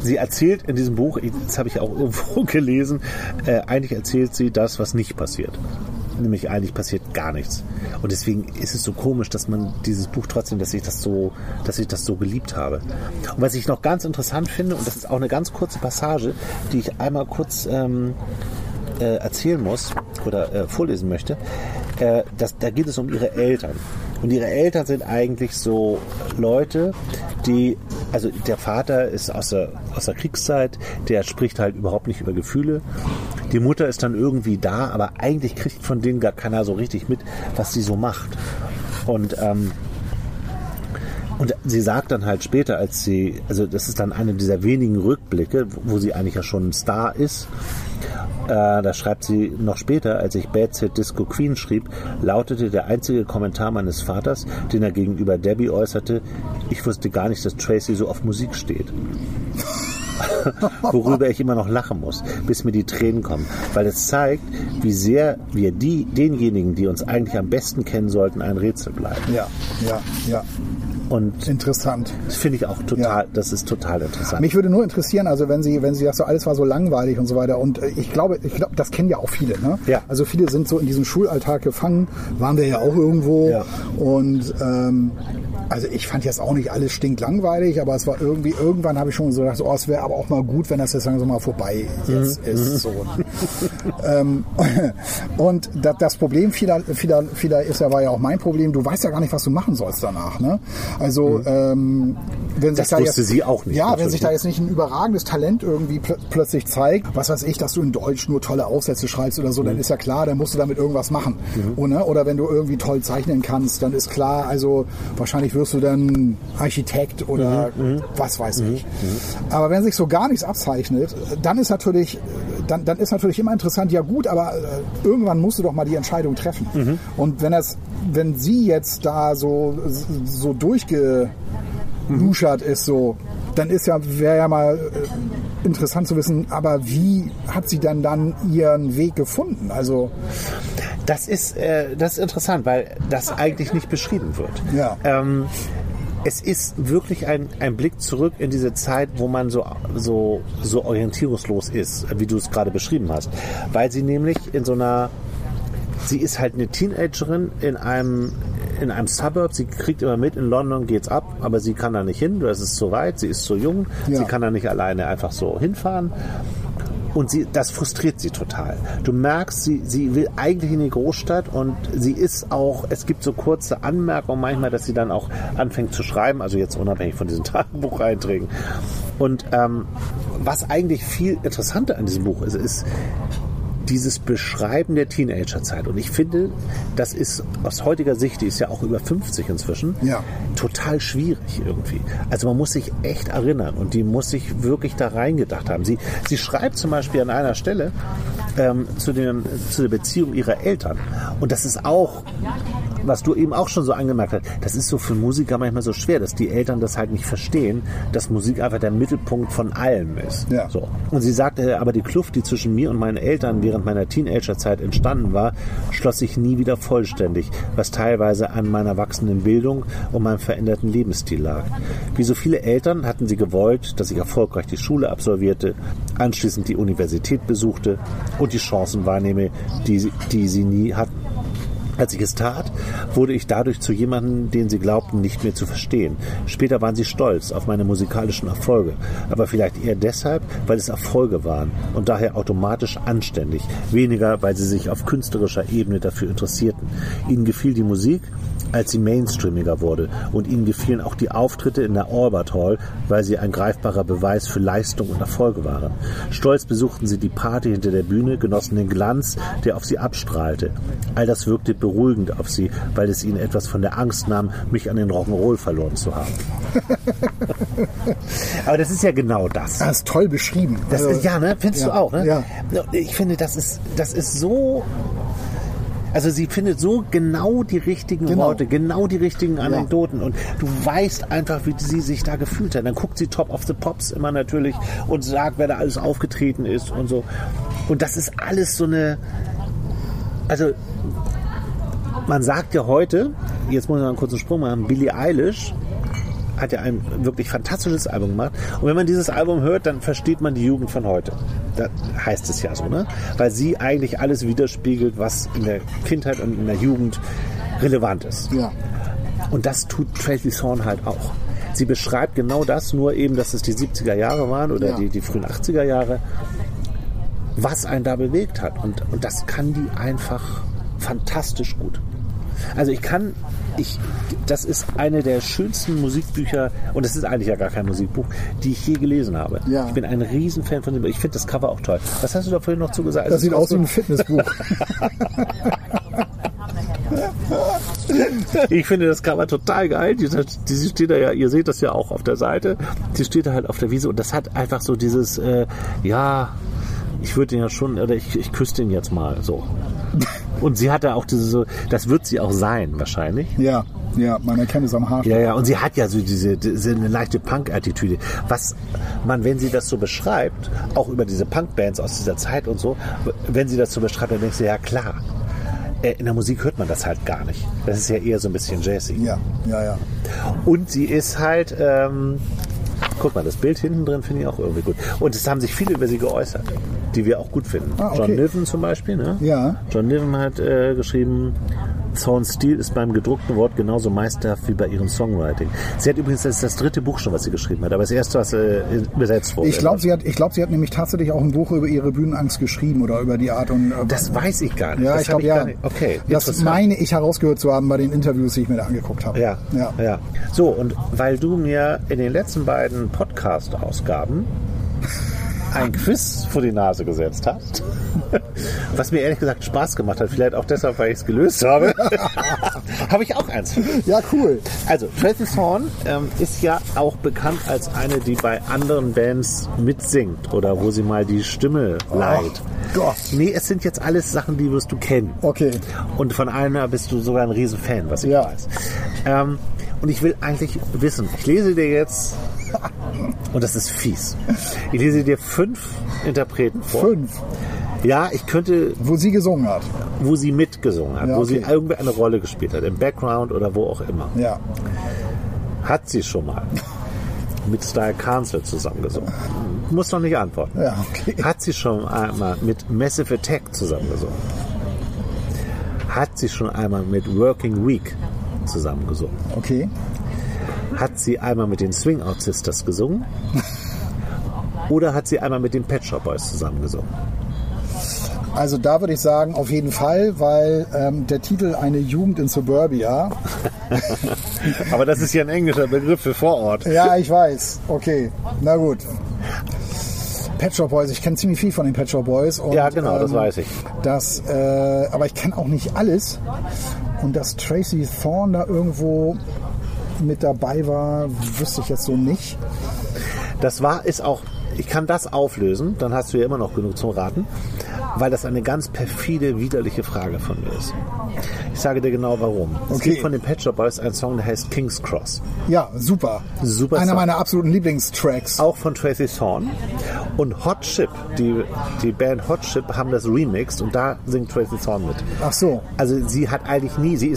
Sie erzählt in diesem Buch, das habe ich auch irgendwo gelesen, eigentlich erzählt sie das, was nicht passiert. nämlich eigentlich passiert gar nichts. Und deswegen ist es so komisch, dass man dieses Buch trotzdem, dass ich das so geliebt habe. Und was ich noch ganz interessant finde, und das ist auch eine ganz kurze Passage, die ich einmal kurz erzählen muss oder vorlesen möchte, da geht es um ihre Eltern. Und ihre Eltern sind eigentlich so Leute, die, also der Vater ist aus der Kriegszeit, der spricht halt überhaupt nicht über Gefühle. Die Mutter ist dann irgendwie da, aber eigentlich kriegt von denen gar keiner so richtig mit, was sie so macht. Und sie sagt dann halt später, also das ist dann eine dieser wenigen Rückblicke, wo sie eigentlich ja schon ein Star ist. Da schreibt sie noch später, als ich Bad Sid Disco Queen schrieb, lautete der einzige Kommentar meines Vaters, den er gegenüber Debbie äußerte, ich wusste gar nicht, dass Tracey so auf Musik steht. Worüber ich immer noch lachen muss, bis mir die Tränen kommen, weil es zeigt, wie sehr wir denjenigen, die uns eigentlich am besten kennen sollten, ein Rätsel bleiben. Ja. Und interessant. Das finde ich auch total, ja. Das ist total interessant. Mich würde nur interessieren, also wenn sie das so, alles war so langweilig und so weiter, und ich glaube, das kennen ja auch viele, ne? Ja. Also viele sind so in diesem Schulalltag gefangen, waren wir ja auch irgendwo, ja. Und also ich fand jetzt auch nicht alles stinklangweilig, aber es war irgendwie, irgendwann habe ich schon so gedacht, oh, es wäre aber auch mal gut, wenn das jetzt langsam mal vorbei jetzt ist. So. Und das Problem vieler ist ja, war ja auch mein Problem, du weißt ja gar nicht, was du machen sollst danach, ne? Also, wenn sich das da wusste jetzt, sie auch nicht. Ja, natürlich. Wenn sich da jetzt nicht ein überragendes Talent irgendwie plötzlich zeigt, was weiß ich, dass du in Deutsch nur tolle Aufsätze schreibst oder so, dann ist ja klar, dann musst du damit irgendwas machen. Mhm. Oder wenn du irgendwie toll zeichnen kannst, dann ist klar, also wahrscheinlich wirst du dann Architekt oder was weiß ich. Mhm. Aber wenn sich so gar nichts abzeichnet, dann ist natürlich immer interessant, ja gut, aber irgendwann musst du doch mal die Entscheidung treffen. Mhm. Und wenn sie jetzt da so durchgeluschert ist, so, dann wäre ja mal interessant zu wissen, aber wie hat sie dann ihren Weg gefunden? Also das ist interessant, weil das eigentlich nicht beschrieben wird. Ja. Es ist wirklich ein Blick zurück in diese Zeit, wo man so orientierungslos ist, wie du es gerade beschrieben hast, weil sie nämlich sie ist halt eine Teenagerin in einem Suburb, sie kriegt immer mit, in London geht's ab, aber sie kann da nicht hin, das ist zu weit, sie ist zu jung, ja. Sie kann da nicht alleine einfach so hinfahren. Und das frustriert sie total. Du merkst, sie will eigentlich in die Großstadt, und sie ist auch, es gibt so kurze Anmerkungen manchmal, dass sie dann auch anfängt zu schreiben, also jetzt unabhängig von diesen Tagebucheinträgen. Und was eigentlich viel interessanter an diesem Buch ist dieses Beschreiben der Teenagerzeit. Und ich finde, das ist aus heutiger Sicht, die ist ja auch über 50 inzwischen, ja, total schwierig irgendwie. Also man muss sich echt erinnern, und die muss sich wirklich da reingedacht haben. Sie schreibt zum Beispiel an einer Stelle zu der Beziehung ihrer Eltern. Und das ist auch, was du eben auch schon so angemerkt hast, das ist so für Musiker manchmal so schwer, dass die Eltern das halt nicht verstehen, dass Musik einfach der Mittelpunkt von allem ist. Ja. So. Und sie sagte, aber die Kluft, die zwischen mir und meinen Eltern während meiner Teenagerzeit entstanden war, schloss sich nie wieder vollständig, was teilweise an meiner wachsenden Bildung und meinem veränderten Lebensstil lag. Wie so viele Eltern hatten sie gewollt, dass ich erfolgreich die Schule absolvierte, anschließend die Universität besuchte und die Chancen wahrnehme, die sie nie hatten. Als ich es tat, wurde ich dadurch zu jemandem, den sie glaubten, nicht mehr zu verstehen. Später waren sie stolz auf meine musikalischen Erfolge, aber vielleicht eher deshalb, weil es Erfolge waren und daher automatisch anständig, weniger, weil sie sich auf künstlerischer Ebene dafür interessierten. Ihnen gefiel die Musik, als sie mainstreamiger wurde, und ihnen gefielen auch die Auftritte in der Albert Hall, weil sie ein greifbarer Beweis für Leistung und Erfolge waren. Stolz besuchten sie die Party hinter der Bühne, genossen den Glanz, der auf sie abstrahlte. All das wirkte beruhigend auf sie, weil es ihnen etwas von der Angst nahm, mich an den Rock'n'Roll verloren zu haben. Aber das ist ja genau das. Das ist toll beschrieben. Das ist, ja, ne? Findest du auch, ne? Ja. Ich finde, das ist so... Also sie findet so genau die richtigen Worte, genau die richtigen Anekdoten, und du weißt einfach, wie sie sich da gefühlt hat. Dann guckt sie Top of the Pops immer natürlich und sagt, wer da alles aufgetreten ist und so. Und das ist alles so eine... Also man sagt ja heute, jetzt muss ich mal einen kurzen Sprung machen, Billie Eilish hat ja ein wirklich fantastisches Album gemacht. Und wenn man dieses Album hört, dann versteht man die Jugend von heute. da heißt es ja so, ne? Weil sie eigentlich alles widerspiegelt, was in der Kindheit und in der Jugend relevant ist. Ja. Und das tut Tracey Thorn halt auch. Sie beschreibt genau das, nur eben, dass es die 70er Jahre waren oder die frühen 80er Jahre, was einen da bewegt hat. Und das kann die einfach fantastisch gut. Also das ist eine der schönsten Musikbücher, und es ist eigentlich ja gar kein Musikbuch, die ich je gelesen habe. Ja. Ich bin ein Riesenfan von dem. Ich finde das Cover auch toll. Was hast du da vorhin noch zu gesagt? Das sieht aus wie ein Fitnessbuch. Ich finde das Cover total geil. Die steht da ja, ihr seht das ja auch auf der Seite. Die steht da halt auf der Wiese und das hat einfach so dieses, ich würde den ja schon, oder ich küsse den jetzt mal so. Und sie hat da auch diese, das wird sie auch sein wahrscheinlich. Ja, ja, man erkennt es am Haar. Ja, ja, und sie hat ja so diese eine leichte Punk-Attitüde, was man, wenn sie das so beschreibt, auch über diese Punk-Bands aus dieser Zeit und so, wenn sie das so beschreibt, dann denkst du, ja klar, in der Musik hört man das halt gar nicht. Das ist ja eher so ein bisschen jazzy. Ja, ja, ja. Und sie ist halt, guck mal, das Bild hinten drin finde ich auch irgendwie gut. Und es haben sich viele über sie geäußert, die wir auch gut finden. Ah, okay. John Niven zum Beispiel, ne? Ja. John Niven hat geschrieben, Thorns Stil ist beim gedruckten Wort genauso meisterhaft wie bei ihrem Songwriting. Sie hat übrigens, das ist das dritte Buch schon, was sie geschrieben hat, aber das erste, was übersetzt wurde. Ich glaube, sie hat nämlich tatsächlich auch ein Buch über ihre Bühnenangst geschrieben oder über die Art und... das weiß ich gar nicht. Ja, das ich glaube, ja. Okay. Das meine ich herausgehört zu haben bei den Interviews, die ich mir da angeguckt habe. Ja, ja, ja. So, und weil du mir in den letzten beiden Podcast-Ausgaben ein Quiz vor die Nase gesetzt hast, was mir ehrlich gesagt Spaß gemacht hat, vielleicht auch deshalb, weil ich es gelöst habe, habe ich auch eins. Ja, cool. Also, Tracey Thorn ist ja auch bekannt als eine, die bei anderen Bands mitsingt oder wo sie mal die Stimme leiht. Oh Gott. Nee, es sind jetzt alles Sachen, die wirst du kennen. Okay. Und von einer bist du sogar ein Riesenfan, was ich weiß. Und ich will eigentlich wissen, ich lese dir jetzt, und das ist fies, ich lese dir 5 Interpreten vor. 5? Ja, ich könnte... Wo sie gesungen hat. Wo sie mitgesungen hat, ja, okay. Wo sie irgendwie eine Rolle gespielt hat, im Background oder wo auch immer. Ja. Hat sie schon mal mit Style Council zusammengesungen? Muss noch nicht antworten. Ja, okay. Hat sie schon einmal mit Massive Attack zusammengesungen? Hat sie schon einmal mit Working Week zusammengesungen? Okay. Hat sie einmal mit den Swing Out Sisters gesungen? Oder hat sie einmal mit den Pet Shop Boys zusammengesungen? Also da würde ich sagen, auf jeden Fall, weil der Titel Eine Jugend in Suburbia... Aber das ist ja ein englischer Begriff für Vorort. Ja, ich weiß. Okay, na gut. Pet Shop Boys, ich kenne ziemlich viel von den Pet Shop Boys. Und, ja, genau, das weiß ich. Aber ich kenne auch nicht alles. Und dass Tracey Thorn da irgendwo mit dabei war, wüsste ich jetzt so nicht. Ist auch... Ich kann das auflösen, dann hast du ja immer noch genug zum Raten, weil das eine ganz perfide, widerliche Frage von mir ist. Ich sage dir genau warum. Okay. Es gibt von den Pet Shop Boys einen Song, der heißt King's Cross. Ja, super. Super Einer Song. Meiner absoluten Lieblingstracks. Auch von Tracey Thorn. Und Hot Chip, die Band Hot Chip, haben das remixed und da singt Tracey Thorn mit. Ach so. Also sie hat eigentlich nie, sie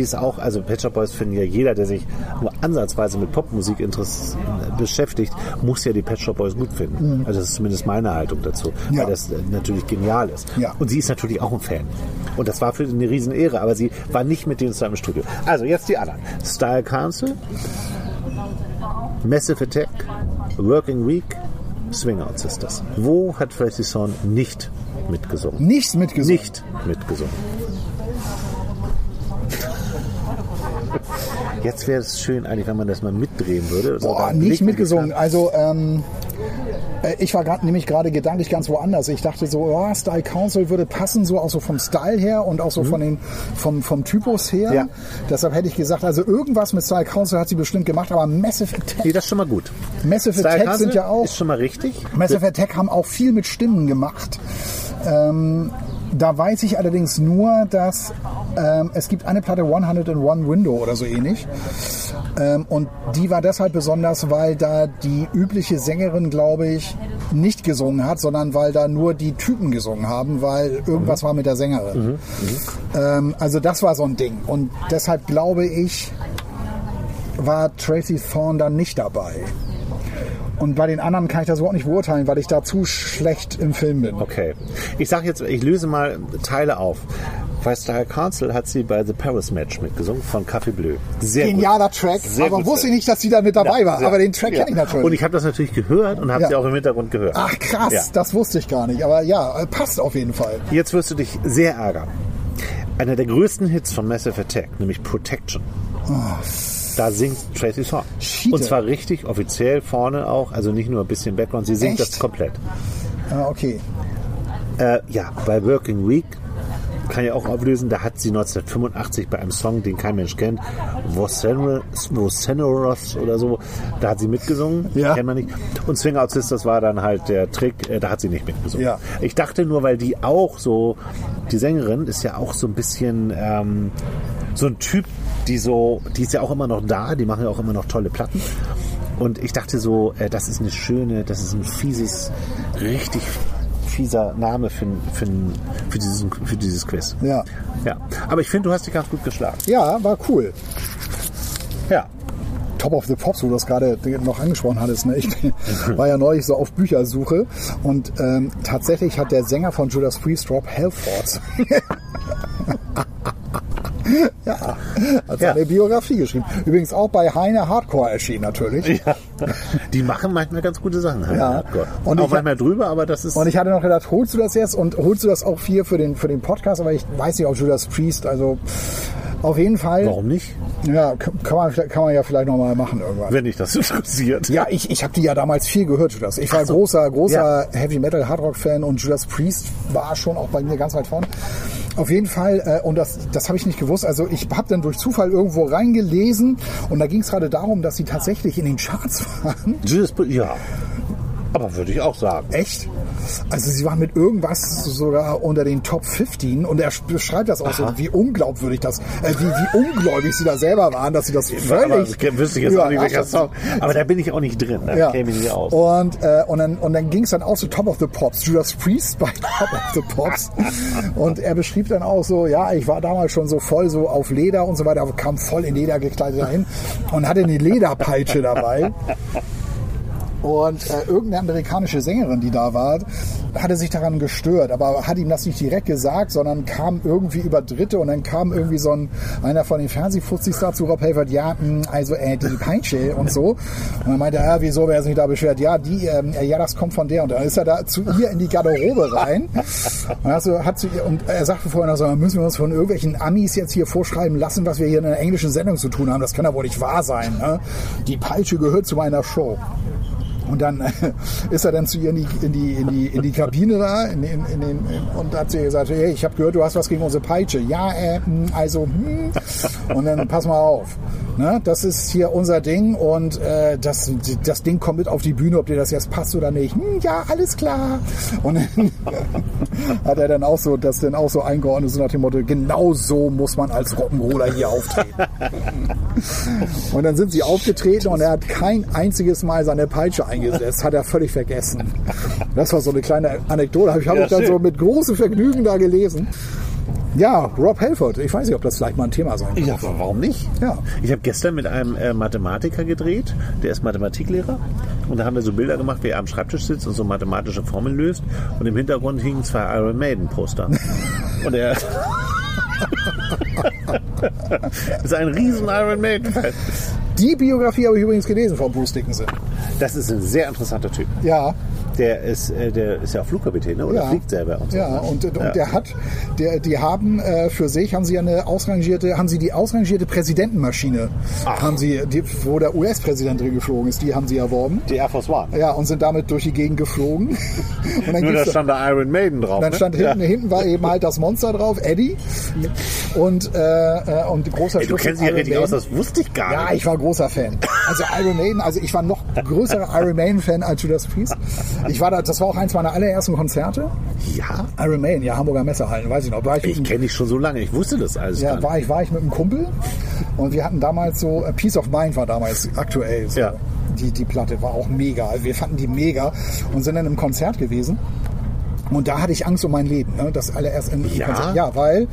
ist auch, also Pet Shop Boys finden ja jeder, der sich nur ansatzweise mit Popmusik beschäftigt, muss ja die Pet Shop Boys gut finden. Mhm. Also das ist zumindest meine Haltung dazu, weil das natürlich genial ist. Ja. Und sie ist natürlich auch ein Fan. Und das war für sie eine Riesenehre, aber sie war nicht mit denen zusammen im Studio. Also jetzt die anderen. Style Council, Massive Attack, Working Week, Swing Out Sisters. Wo hat Tracey Thorn nicht mitgesungen? Nichts mitgesungen? Nicht mitgesungen. Jetzt wäre es schön eigentlich, wenn man das mal mitdrehen würde. Boah, nicht mitgesungen. Also, ich war nämlich gerade gedanklich ganz woanders. Ich dachte so, ja, Style Council würde passen, so auch so vom Style her und auch so vom Typus her. Ja. Deshalb hätte ich gesagt, also irgendwas mit Style Council hat sie bestimmt gemacht, aber Massive Attack... Nee, das ist schon mal gut. Massive Style Attack Council sind ja auch... ist schon mal richtig. Massive Attack haben auch viel mit Stimmen gemacht. Da weiß ich allerdings nur, dass es gibt eine Platte 101 Window oder so ähnlich. Und die war deshalb besonders, weil da die übliche Sängerin, glaube ich, nicht gesungen hat, sondern weil da nur die Typen gesungen haben, weil irgendwas war mit der Sängerin. Mhm. Also das war so ein Ding. Und deshalb glaube ich, war Tracey Thorn dann nicht dabei. Und bei den anderen kann ich das überhaupt nicht beurteilen, weil ich da zu schlecht im Film bin. Okay. Ich sag jetzt, ich löse mal Teile auf. Bei Style Council hat sie bei The Paris Match mitgesungen von Café Bleu. Sehr genialer gut. Track, sehr aber wusste ich nicht, dass sie da mit dabei war. Sehr, aber den Track kenne ich natürlich. Und ich habe das natürlich gehört und habe sie auch im Hintergrund gehört. Ach krass, das wusste ich gar nicht. Aber ja, passt auf jeden Fall. Jetzt wirst du dich sehr ärgern. Einer der größten Hits von Massive Attack, nämlich Protection. Oh. Da singt Tracey Thorn. Und zwar richtig offiziell vorne auch, also nicht nur ein bisschen Background, sie singt das komplett. Ah, okay. Bei Working Week kann ja auch auflösen, da hat sie 1985 bei einem Song, den kein Mensch kennt, Vosenos oder so, da hat sie mitgesungen, kennt man nicht. Und Swing Out Sisters war dann halt der Trick, da hat sie nicht mitgesungen. Ja. Ich dachte nur, weil die auch so, die Sängerin ist ja auch so ein bisschen so ein Typ, die ist ja auch immer noch da, die machen ja auch immer noch tolle Platten. Und ich dachte so, das ist eine schöne, das ist ein fieses, richtig fieser Name für dieses Quiz. Ja. Aber ich finde, du hast dich ganz gut geschlagen. Ja, war cool. Ja. Top of the Pops, wo du das gerade noch angesprochen hattest. Ne? Ich war ja neulich so auf Büchersuche und tatsächlich hat der Sänger von Judas Priest, Rob Halford, eine Biografie geschrieben. Übrigens auch bei Heine Hardcore erschienen natürlich. Ja. Die machen manchmal ganz gute Sachen. Heine Hardcore. Und auch manchmal drüber, aber das ist... Und ich hatte noch gedacht, holst du das jetzt und holst du das auch hier für den Podcast? Aber ich weiß nicht, ob Judas Priest, also auf jeden Fall... Warum nicht? Ja, kann man ja vielleicht nochmal machen irgendwann. Wenn dich das interessiert. Ja, ich habe die ja damals viel gehört, Judas. Ich war großer Heavy-Metal-Hardrock-Fan und Judas Priest war schon auch bei mir ganz weit vorne. Auf jeden Fall, und das habe ich nicht gewusst, also ich habe dann durch Zufall irgendwo reingelesen und da ging es gerade darum, dass sie tatsächlich in den Charts waren. Ja, aber würde ich auch sagen. Echt? Also sie waren mit irgendwas sogar unter den Top 15 und er beschreibt das auch so, wie unglaubwürdig das, wie ungläubig sie da selber waren, dass sie das völlig... Aber das wüsste ich jetzt auch nicht, welcher Song. Aber da bin ich auch nicht drin, käme ich nicht aus. Und dann ging es dann auch zu Top of the Pops, Judas Priest bei Top of the Pops und er beschrieb dann auch so, ja, ich war damals schon so voll so auf Leder und so weiter, kam voll in Leder gekleidet dahin und hatte eine Lederpeitsche dabei. Und irgendeine amerikanische Sängerin, die da war, hatte sich daran gestört, aber hat ihm das nicht direkt gesagt, sondern kam irgendwie über Dritte und dann kam irgendwie so einer von den Fernsehfutzis dazu, Rob Halford, die Peitsche und so. Und dann meinte er, wieso, wer sich nicht da beschwert? Ja, das kommt von der. Und dann ist er da zu ihr in die Garderobe rein. Und, und er sagte vorhin noch so, müssen wir uns von irgendwelchen Amis jetzt hier vorschreiben lassen, was wir hier in einer englischen Sendung zu tun haben. Das kann ja wohl nicht wahr sein. Ne? Die Peitsche gehört zu meiner Show. Und dann ist er dann zu ihr in die Kabine da und hat sie gesagt, hey, ich habe gehört, du hast was gegen unsere Peitsche. Und dann pass mal auf. Ne? Das ist hier unser Ding und das Ding kommt mit auf die Bühne, ob dir das jetzt passt oder nicht. Ja, alles klar. Und dann hat er dann auch so, das dann auch so eingeordnet, so nach dem Motto, genau so muss man als Rock'n'Roller hier auftreten. Und dann sind sie aufgetreten und er hat kein einziges Mal seine Peitsche eingesetzt, hat er völlig vergessen. Das war so eine kleine Anekdote, ich habe mich dann so mit großem Vergnügen da gelesen. Ja, Rob Halford. Ich weiß nicht, ob das vielleicht mal ein Thema sein kann. Ja, aber warum nicht? Ja. Ich habe gestern mit einem Mathematiker gedreht, der ist Mathematiklehrer. Und da haben wir so Bilder gemacht, wie er am Schreibtisch sitzt und so mathematische Formeln löst. Und im Hintergrund hingen 2 Iron Maiden Poster. Und er... ist ein riesen Iron Maiden. Die Biografie habe ich übrigens gelesen von Bruce Dickinson. Das ist ein sehr interessanter Typ. Ja. Der ist ja auch Flugkapitän, ne? Oder fliegt selber. Und so. Ja, und die haben die ausrangierte Präsidentenmaschine. Ach. Wo der US-Präsident drin geflogen ist, die haben sie erworben. Die Air Force One. Ja, und sind damit durch die Gegend geflogen. Und dann nur da stand da Iron Maiden drauf. Dann stand hinten war eben halt das Monster drauf, Eddie. Und großer Fan. Du kennst dich ja richtig aus, das wusste ich gar nicht. Ja, ich war großer Fan. Also Iron Maiden, also ich war noch größerer Iron Maiden-Fan als Judas Priest. Ich war da, das war auch eins meiner allerersten Konzerte. Ja? Iron Maiden, Hamburger Messerhallen, weiß ich noch. Ich kenne dich schon so lange, ich wusste das alles. Ja, war ich mit einem Kumpel und wir hatten damals so, Peace of Mind war damals aktuell. So. Ja. Die Platte war auch mega, wir fanden die mega und sind dann im Konzert gewesen. Und da hatte ich Angst um mein Leben, ne? Das allererst in Konzert. Ja, weil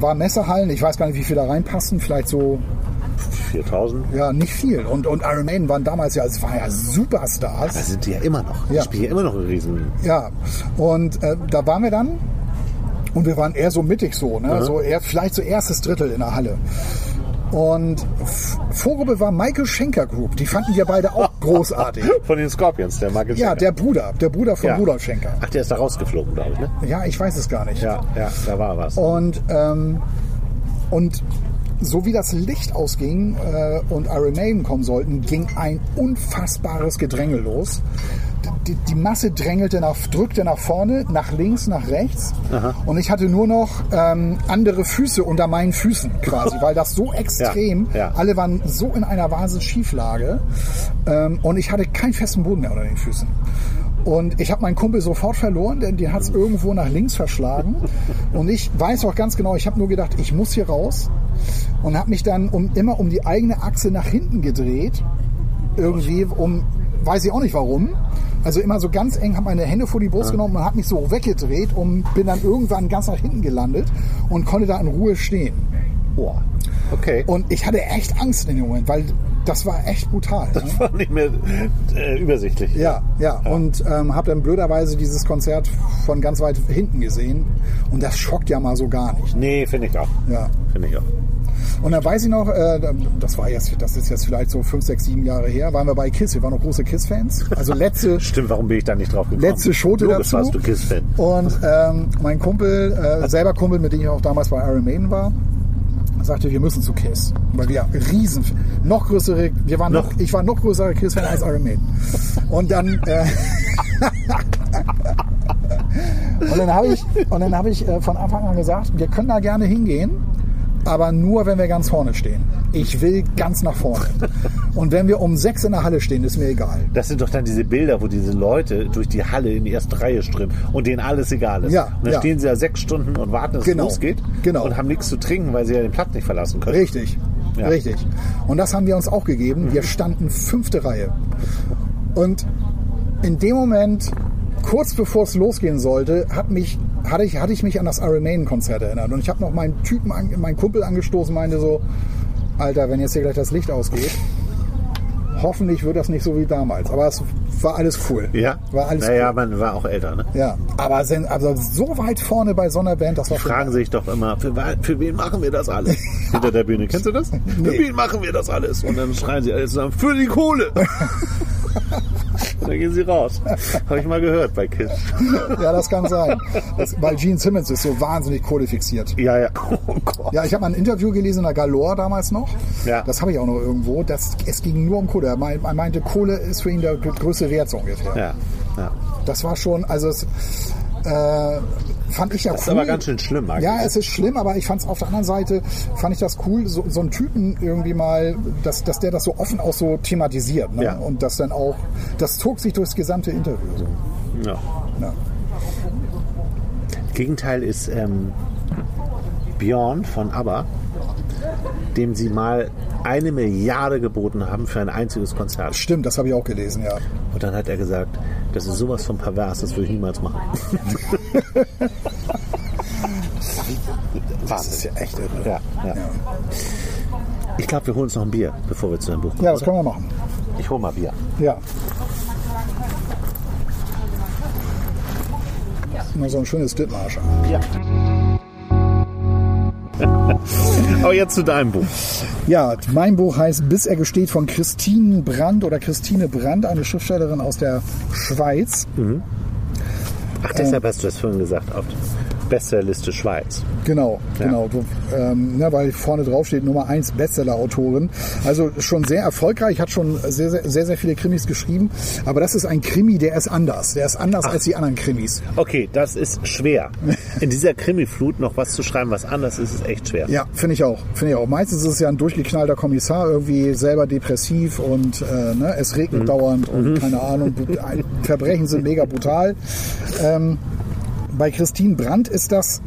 war Messerhallen, ich weiß gar nicht, wie viel da reinpassten, vielleicht so 4000? Ja, nicht viel. Und Iron Maiden waren damals ja, es waren ja Superstars. Da sind die ja immer noch. Ja. Die spielen ja immer noch einen Riesen. Ja, und da waren wir dann und wir waren eher so mittig so, ne? Mhm. So eher vielleicht so erstes Drittel in der Halle. Und Vorgruppe war Michael Schenker Group. Die fanden wir beide auch großartig. Von den Scorpions, der Michael Schenker. Ja, der Bruder von Rudolf Schenker. Ach, der ist da rausgeflogen, glaube ich, ne? Ja, ich weiß es gar nicht. Ja, da war was. Und so wie das Licht ausging und Iron Maiden kommen sollten, ging ein unfassbares Gedränge los. Die Masse drückte nach vorne, nach links, nach rechts. Aha. Und ich hatte nur noch andere Füße unter meinen Füßen quasi, weil das so extrem, ja. Alle waren so in einer Wahnsinns-Schieflage und ich hatte keinen festen Boden mehr unter den Füßen. Und ich habe meinen Kumpel sofort verloren, denn den hat es irgendwo nach links verschlagen. Und ich weiß auch ganz genau, ich habe nur gedacht, ich muss hier raus. Und habe mich dann immer um die eigene Achse nach hinten gedreht. Irgendwie weiß ich auch nicht warum. Also immer so ganz eng, habe meine Hände vor die Brust genommen und habe mich so weggedreht und bin dann irgendwann ganz nach hinten gelandet und konnte da in Ruhe stehen. Boah. Okay. Und ich hatte echt Angst in dem Moment, weil das war echt brutal. Das war nicht mehr übersichtlich. Ja. Und habe dann blöderweise dieses Konzert von ganz weit hinten gesehen. Und das schockt ja mal so gar nicht. Nee, finde ich auch. Ja. Finde ich auch. Und dann weiß ich noch, das ist jetzt vielleicht so 5, 6, 7 Jahre her, waren wir bei Kiss. Wir waren noch große Kiss-Fans. Also letzte... Stimmt, warum bin ich da nicht drauf gekommen? Letzte Schote Logisch dazu. Warst du Kiss-Fan. Und mein Kumpel, selber Kumpel, mit dem ich auch damals bei Iron Maiden war, sagte, wir müssen zu Kiss. Weil wir ich war noch größerer Kiss-Fan als Iron Maiden. Und dann habe ich von Anfang an gesagt, wir können da gerne hingehen, aber nur, wenn wir ganz vorne stehen. Ich will ganz nach vorne. Und wenn wir um 6 in der Halle stehen, ist mir egal. Das sind doch dann diese Bilder, wo diese Leute durch die Halle in die erste Reihe strömen und denen alles egal ist. Ja, und dann stehen sie ja 6 Stunden und warten, dass es losgeht. Genau. Und haben nichts zu trinken, weil sie ja den Platz nicht verlassen können. Richtig. Und das haben wir uns auch gegeben. Wir standen 5. Reihe. Und in dem Moment, kurz bevor es losgehen sollte, hatte ich mich an das Iron Maiden-Konzert erinnert. Und ich habe noch meinen Kumpel angestoßen, meinte so, Alter, wenn jetzt hier gleich das Licht ausgeht, hoffentlich wird das nicht so wie damals. Aber es war alles cool. Ja? Naja, man war auch älter, ne? Ja, aber so weit vorne bei so einer Band, das war... Die fragen sich doch immer, für wen machen wir das alles? Hinter der Bühne, kennst du das? Nee. Für wen machen wir das alles? Und dann schreien sie alle zusammen, für die Kohle! Dann gehen sie raus. Habe ich mal gehört bei Kiss. Ja, das kann sein. Weil Gene Simmons ist so wahnsinnig kohlefixiert. Ja. Oh Gott. Ja, ich habe mal ein Interview gelesen in der Galore damals noch. Ja. Das habe ich auch noch irgendwo. Es ging nur um Kohle. Er meinte, Kohle ist für ihn der größte Wert so ungefähr. Ja. Das war schon, also es... fand ich ja cool. Das ist aber ganz schön schlimm eigentlich. Ja, es ist schlimm, aber ich fand es auf der anderen Seite, fand ich das cool, so einen Typen irgendwie mal, dass der das so offen auch so thematisiert. Ne? Ja. Und das dann auch, das zog sich durchs gesamte Interview. So. Ja. Gegenteil ist Björn von ABBA, dem sie mal 1 Milliarde geboten haben für ein einziges Konzert. Stimmt, das habe ich auch gelesen, ja. Und dann hat er gesagt, das ist sowas von pervers, das würde ich niemals machen. Das ist ja echt irre. Ja. Ich glaube, wir holen uns noch ein Bier, bevor wir zu deinem Buch kommen. Ja, das können wir machen. Ich hole mal Bier. Ja. Nur so ein schönes Dithmarscher. Ja. Aber jetzt zu deinem Buch. Ja, mein Buch heißt Bis er gesteht von Christine Brandt, eine Schriftstellerin aus der Schweiz. Mhm. Ach, deshalb hast du das vorhin gesagt, auf Bestsellerliste Schweiz. Genau. Weil vorne drauf steht Nummer 1 Bestseller-Autorin. Also schon sehr erfolgreich, hat schon sehr, sehr, sehr viele Krimis geschrieben. Aber das ist ein Krimi, der ist anders. Der ist anders als die anderen Krimis. Okay, das ist schwer. In dieser Krimi-Flut noch was zu schreiben, was anders ist, ist echt schwer. Ja, finde ich auch. Meistens ist es ja ein durchgeknallter Kommissar, irgendwie selber depressiv und es regnet dauernd und keine Ahnung. Verbrechen sind mega brutal. Bei Christine Brandt ist das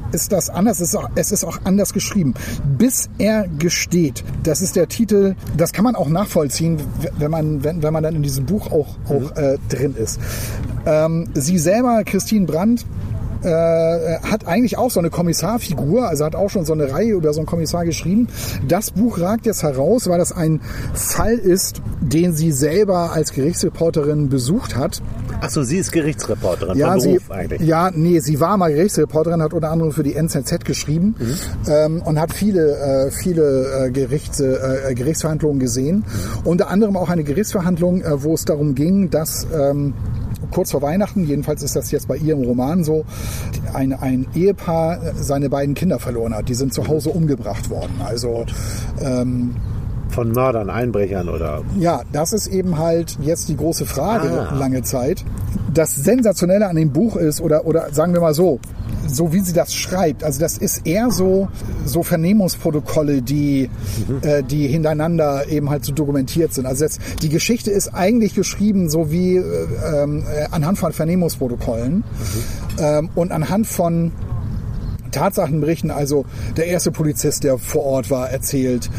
anders. Es ist auch anders geschrieben. Bis er gesteht. Das ist der Titel. Das kann man auch nachvollziehen, wenn man dann in diesem Buch auch drin ist. Sie selber, Christine Brandt, hat eigentlich auch so eine Kommissarfigur, also hat auch schon so eine Reihe über so einen Kommissar geschrieben. Das Buch ragt jetzt heraus, weil das ein Fall ist, den sie selber als Gerichtsreporterin besucht hat. Achso, sie ist Gerichtsreporterin, ja, von Beruf eigentlich. Ja, nee, sie war mal Gerichtsreporterin, hat unter anderem für die NZZ geschrieben, und hat viele Gerichtsverhandlungen gesehen. Unter anderem auch eine Gerichtsverhandlung, wo es darum ging, dass kurz vor Weihnachten, jedenfalls ist das jetzt bei ihrem Roman so, ein Ehepaar seine beiden Kinder verloren hat. Die sind zu Hause umgebracht worden. Also von Mördern, Einbrechern oder? Ja, das ist eben halt jetzt die große Frage lange Zeit. Das Sensationelle an dem Buch ist, oder sagen wir mal so wie sie das schreibt, also das ist eher so Vernehmungsprotokolle, die hintereinander eben halt so dokumentiert sind. Also jetzt, die Geschichte ist eigentlich geschrieben so wie anhand von Vernehmungsprotokollen und anhand von Tatsachenberichten. Also der erste Polizist, der vor Ort war, erzählt.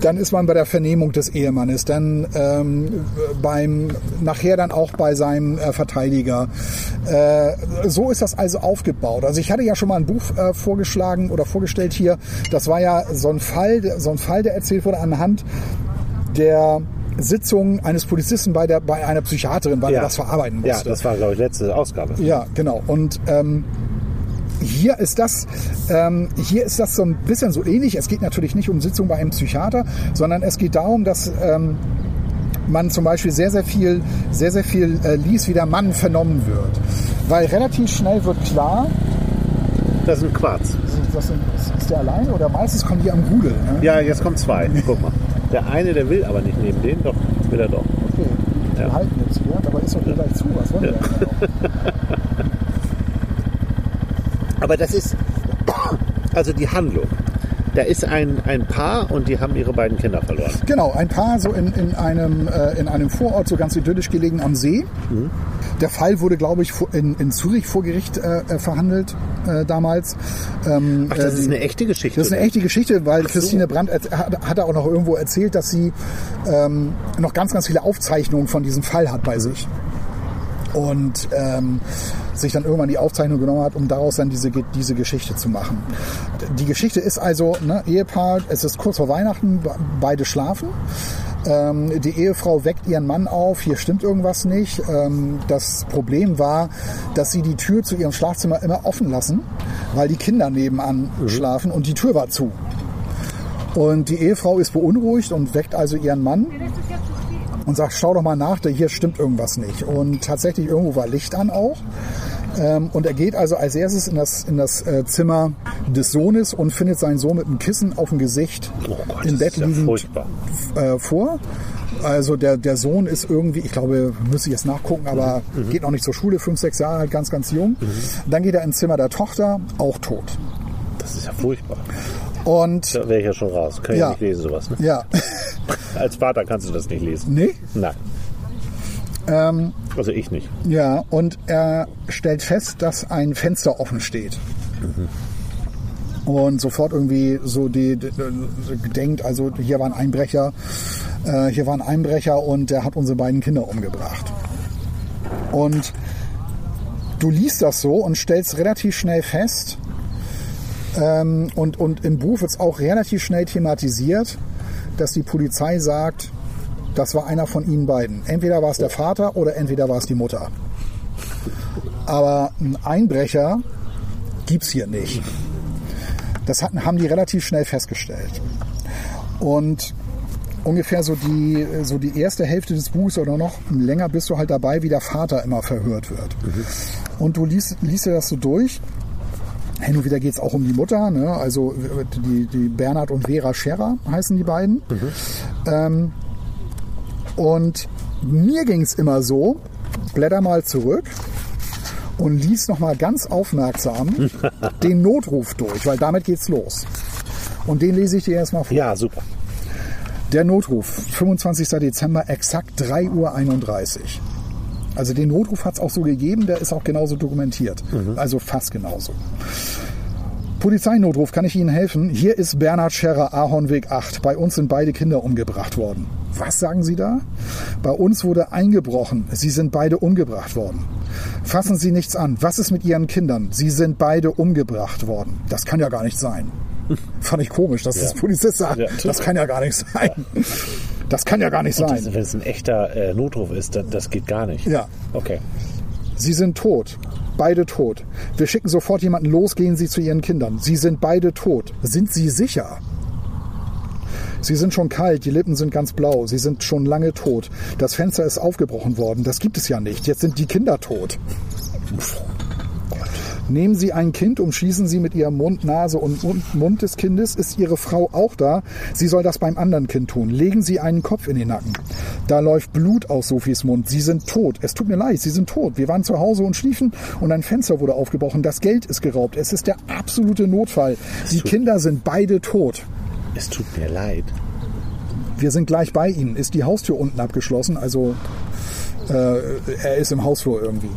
Dann ist man bei der Vernehmung des Ehemannes, dann nachher dann auch bei seinem Verteidiger. So ist das also aufgebaut. Also ich hatte ja schon mal ein Buch vorgeschlagen oder vorgestellt hier. Das war ja so ein Fall, der erzählt wurde anhand der Sitzung eines Polizisten bei einer Psychiaterin, weil er das verarbeiten musste. Ja, das war, glaube ich, letzte Ausgabe. Ja, genau. Und hier ist das so ein bisschen so ähnlich. Es geht natürlich nicht um Sitzung bei einem Psychiater, sondern es geht darum, dass man zum Beispiel sehr, sehr viel liest, wie der Mann vernommen wird. Weil relativ schnell wird klar... Das ist ein Quarz. Ist der allein? Oder meistens kommen die am Rudel. Ne? Ja, jetzt kommen zwei. Guck mal. Der eine, der will aber nicht neben dem. Doch, will er doch. Okay, die halten jetzt hier. Dabei ist doch gleich zu. Was wollen wir denn da noch? Aber das ist, also die Handlung, da ist ein Paar und die haben ihre beiden Kinder verloren. Genau, ein Paar so in einem Vorort, so ganz idyllisch gelegen am See. Mhm. Der Fall wurde, glaube ich, in Zürich vor Gericht verhandelt damals. Ach, das ist eine echte Geschichte? Das ist eine echte Geschichte, weil Christine Brandt hat auch noch irgendwo erzählt, dass sie noch ganz, ganz viele Aufzeichnungen von diesem Fall hat bei sich. Und sich dann irgendwann die Aufzeichnung genommen hat, um daraus dann diese Geschichte zu machen. Die Geschichte ist also, ne, Ehepaar, es ist kurz vor Weihnachten, beide schlafen. Die Ehefrau weckt ihren Mann auf, hier stimmt irgendwas nicht. Das Problem war, dass sie die Tür zu ihrem Schlafzimmer immer offen lassen, weil die Kinder nebenan schlafen und die Tür war zu. Und die Ehefrau ist beunruhigt und weckt also ihren Mann. Und sagt, schau doch mal nach, hier stimmt irgendwas nicht. Und tatsächlich, irgendwo war Licht an auch. Und er geht also als erstes in das Zimmer des Sohnes und findet seinen Sohn mit einem Kissen auf dem Gesicht im Bett liegend vor. Also der Sohn ist irgendwie, ich glaube, müsste ich jetzt nachgucken, aber geht noch nicht zur Schule, 5, 6 Jahre alt, ganz, ganz jung. Dann geht er ins Zimmer der Tochter, auch tot. Das ist ja furchtbar. Und da wäre ich ja schon raus. Kann ich nicht lesen, sowas. Ne? Ja. Als Vater kannst du das nicht lesen. Nee? Nein. Also ich nicht. Ja, und er stellt fest, dass ein Fenster offen steht. Und sofort irgendwie so denkt, also hier war ein Einbrecher. Und der hat unsere beiden Kinder umgebracht. Und du liest das so und stellst relativ schnell fest, und im Buch wird es auch relativ schnell thematisiert, dass die Polizei sagt, das war einer von ihnen beiden. Entweder war es der Vater oder entweder war es die Mutter. Aber einen Einbrecher gibt es hier nicht. Das haben die relativ schnell festgestellt. Und ungefähr so die erste Hälfte des Buchs oder noch länger bist du halt dabei, wie der Vater immer verhört wird. Und du liest dir das so durch. Hin und wieder geht es auch um die Mutter, ne? Also die Bernhard und Vera Scherer heißen die beiden. Und mir ging es immer so, blätter mal zurück und lies nochmal ganz aufmerksam den Notruf durch, weil damit geht's los. Und den lese ich dir erstmal vor. Ja, super. Der Notruf, 25. Dezember, exakt 3.31 Uhr. Also den Notruf hat es auch so gegeben, der ist auch genauso dokumentiert. Also fast genauso. Polizeinotruf, kann ich Ihnen helfen? Hier ist Bernhard Scherer, Ahornweg 8. Bei uns sind beide Kinder umgebracht worden. Was sagen Sie da? Bei uns wurde eingebrochen. Sie sind beide umgebracht worden. Fassen Sie nichts an. Was ist mit Ihren Kindern? Sie sind beide umgebracht worden. Das kann ja gar nicht sein. Fand ich komisch, dass das Polizist sagt. Ja, das kann ja gar nicht sein. Ja. Das kann ja gar nicht sein. Wenn es ein echter Notruf ist, dann, das geht gar nicht. Ja. Okay. Sie sind tot. Beide tot. Wir schicken sofort jemanden los, gehen Sie zu Ihren Kindern. Sie sind beide tot. Sind Sie sicher? Sie sind schon kalt, die Lippen sind ganz blau. Sie sind schon lange tot. Das Fenster ist aufgebrochen worden. Das gibt es ja nicht. Jetzt sind die Kinder tot. Nehmen Sie ein Kind, umschließen Sie mit Ihrem Mund, Nase und Mund des Kindes. Ist Ihre Frau auch da? Sie soll das beim anderen Kind tun. Legen Sie einen Kopf in den Nacken. Da läuft Blut aus Sophies Mund. Sie sind tot. Es tut mir leid, Sie sind tot. Wir waren zu Hause und schliefen und ein Fenster wurde aufgebrochen. Das Geld ist geraubt. Es ist der absolute Notfall. Die Kinder sind beide tot. Es tut mir leid. Wir sind gleich bei Ihnen. Ist die Haustür unten abgeschlossen? Also, er ist im Hausflur irgendwie.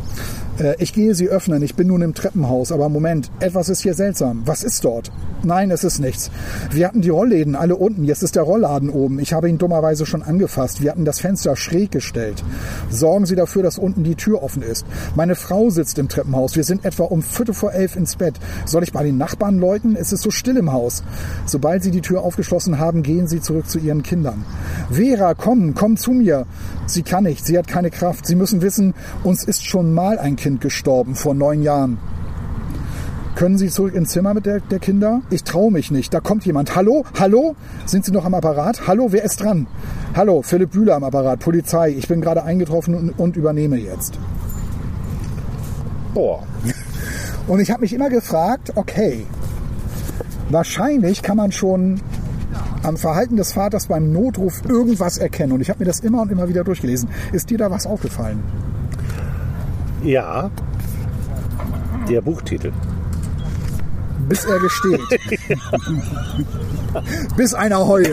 Ich gehe sie öffnen, ich bin nun im Treppenhaus, aber Moment, etwas ist hier seltsam. Was ist dort? Nein, es ist nichts. Wir hatten die Rollläden alle unten, jetzt ist der Rollladen oben. Ich habe ihn dummerweise schon angefasst. Wir hatten das Fenster schräg gestellt. Sorgen Sie dafür, dass unten die Tür offen ist. Meine Frau sitzt im Treppenhaus. Wir sind etwa um 11:45 ins Bett. Soll ich bei den Nachbarn läuten? Es ist so still im Haus. Sobald Sie die Tür aufgeschlossen haben, gehen Sie zurück zu Ihren Kindern. Vera, komm zu mir. Sie kann nicht, sie hat keine Kraft. Sie müssen wissen, uns ist schon mal ein Kind gestorben vor 9 Jahren. Können Sie zurück ins Zimmer mit der Kinder? Ich traue mich nicht. Da kommt jemand. Hallo? Hallo? Sind Sie noch am Apparat? Hallo? Wer ist dran? Hallo? Philipp Bühler am Apparat. Polizei. Ich bin gerade eingetroffen und übernehme jetzt. Boah. Und ich habe mich immer gefragt, okay, wahrscheinlich kann man schon am Verhalten des Vaters beim Notruf irgendwas erkennen. Und ich habe mir das immer und immer wieder durchgelesen. Ist dir da was aufgefallen? Ja, der Buchtitel. Bis er gesteht. Bis einer heult.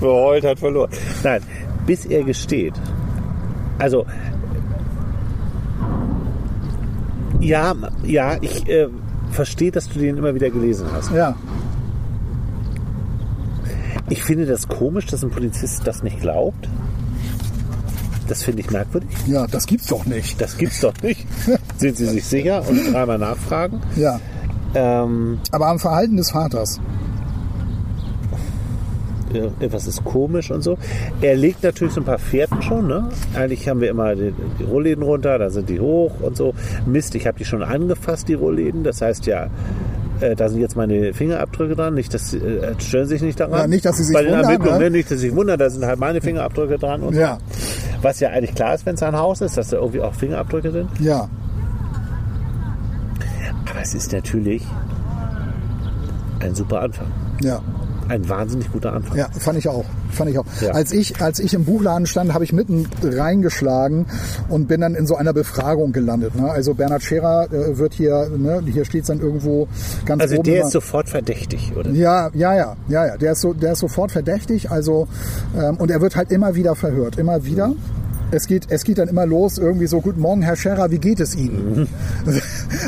Wer heult, hat verloren. Nein, bis er gesteht. Also, ja, ich verstehe, dass du den immer wieder gelesen hast. Ja. Ich finde das komisch, dass ein Polizist das nicht glaubt. Das finde ich merkwürdig. Ja, das gibt's doch nicht. Das gibt's doch nicht. Sind Sie sich sicher? Und dreimal nachfragen. Ja. Aber am Verhalten des Vaters. Etwas ist komisch und so. Er legt natürlich so ein paar Fährten schon, ne? Eigentlich haben wir immer die Rollläden runter, da sind die hoch und so. Mist, ich habe die schon angefasst, die Rollläden. Das heißt ja, da sind jetzt meine Fingerabdrücke dran. Nicht, dass stören sich nicht daran. Ja, nicht, dass Sie sich bei den wundern. Ermittlungen, ne? Nicht, dass Sie sich wundern, da sind halt meine Fingerabdrücke dran. Und ja. So. Was ja eigentlich klar ist, wenn es ein Haus ist, dass da irgendwie auch Fingerabdrücke sind. Ja. Aber es ist natürlich ein super Anfang. Ja. Ein wahnsinnig guter Anfang. Ja, fand ich auch. Ja. Als ich im Buchladen stand, habe ich mitten reingeschlagen und bin dann in so einer Befragung gelandet. Ne? Also Bernhard Scherer wird hier, ne, hier steht dann irgendwo ganz oben. Also der ist sofort verdächtig, oder? Ja. Der ist sofort verdächtig. Also und er wird halt immer wieder verhört, immer wieder. Mhm. Es geht dann immer los, irgendwie so, guten Morgen, Herr Scherer, wie geht es Ihnen? Mhm.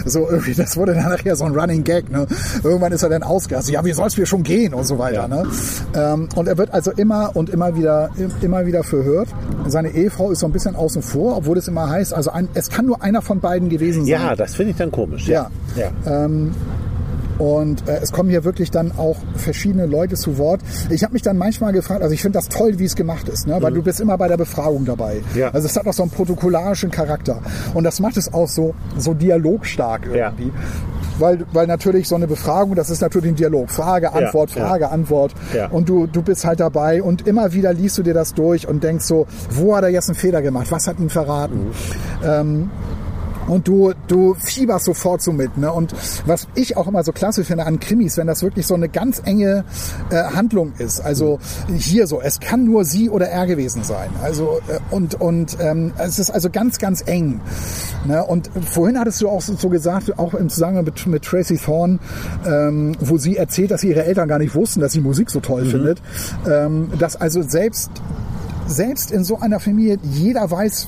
So irgendwie, das wurde dann nachher so ein Running Gag, ne? Irgendwann ist er dann ausgerastet, ja, wie soll es mir schon gehen und so weiter, ja. Ne? Und er wird also immer wieder verhört. Seine Ehefrau ist so ein bisschen außen vor, obwohl es immer heißt, also es kann nur einer von beiden gewesen sein. Ja, das finde ich dann komisch. Ja. Und es kommen hier wirklich dann auch verschiedene Leute zu Wort. Ich habe mich dann manchmal gefragt, also ich finde das toll, wie es gemacht ist, ne? Weil du bist immer bei der Befragung dabei. Ja. Also es hat auch so einen protokollarischen Charakter. Und das macht es auch so dialogstark irgendwie. Ja. Weil natürlich so eine Befragung, das ist natürlich ein Dialog. Frage, Antwort, Frage, Antwort. Ja. Und du bist halt dabei und immer wieder liest du dir das durch und denkst so, wo hat er jetzt einen Fehler gemacht? Was hat ihn verraten? Und du fieberst sofort so mit, ne? Und was ich auch immer so klasse finde an Krimis, wenn das wirklich so eine ganz enge Handlung ist. Also hier so, es kann nur sie oder er gewesen sein. Also und es ist also ganz, ganz eng. Ne? Und vorhin hattest du auch so gesagt, auch im Zusammenhang mit Tracey Thorn, wo sie erzählt, dass ihre Eltern gar nicht wussten, dass sie Musik so toll findet. Dass also selbst in so einer Familie jeder weiß,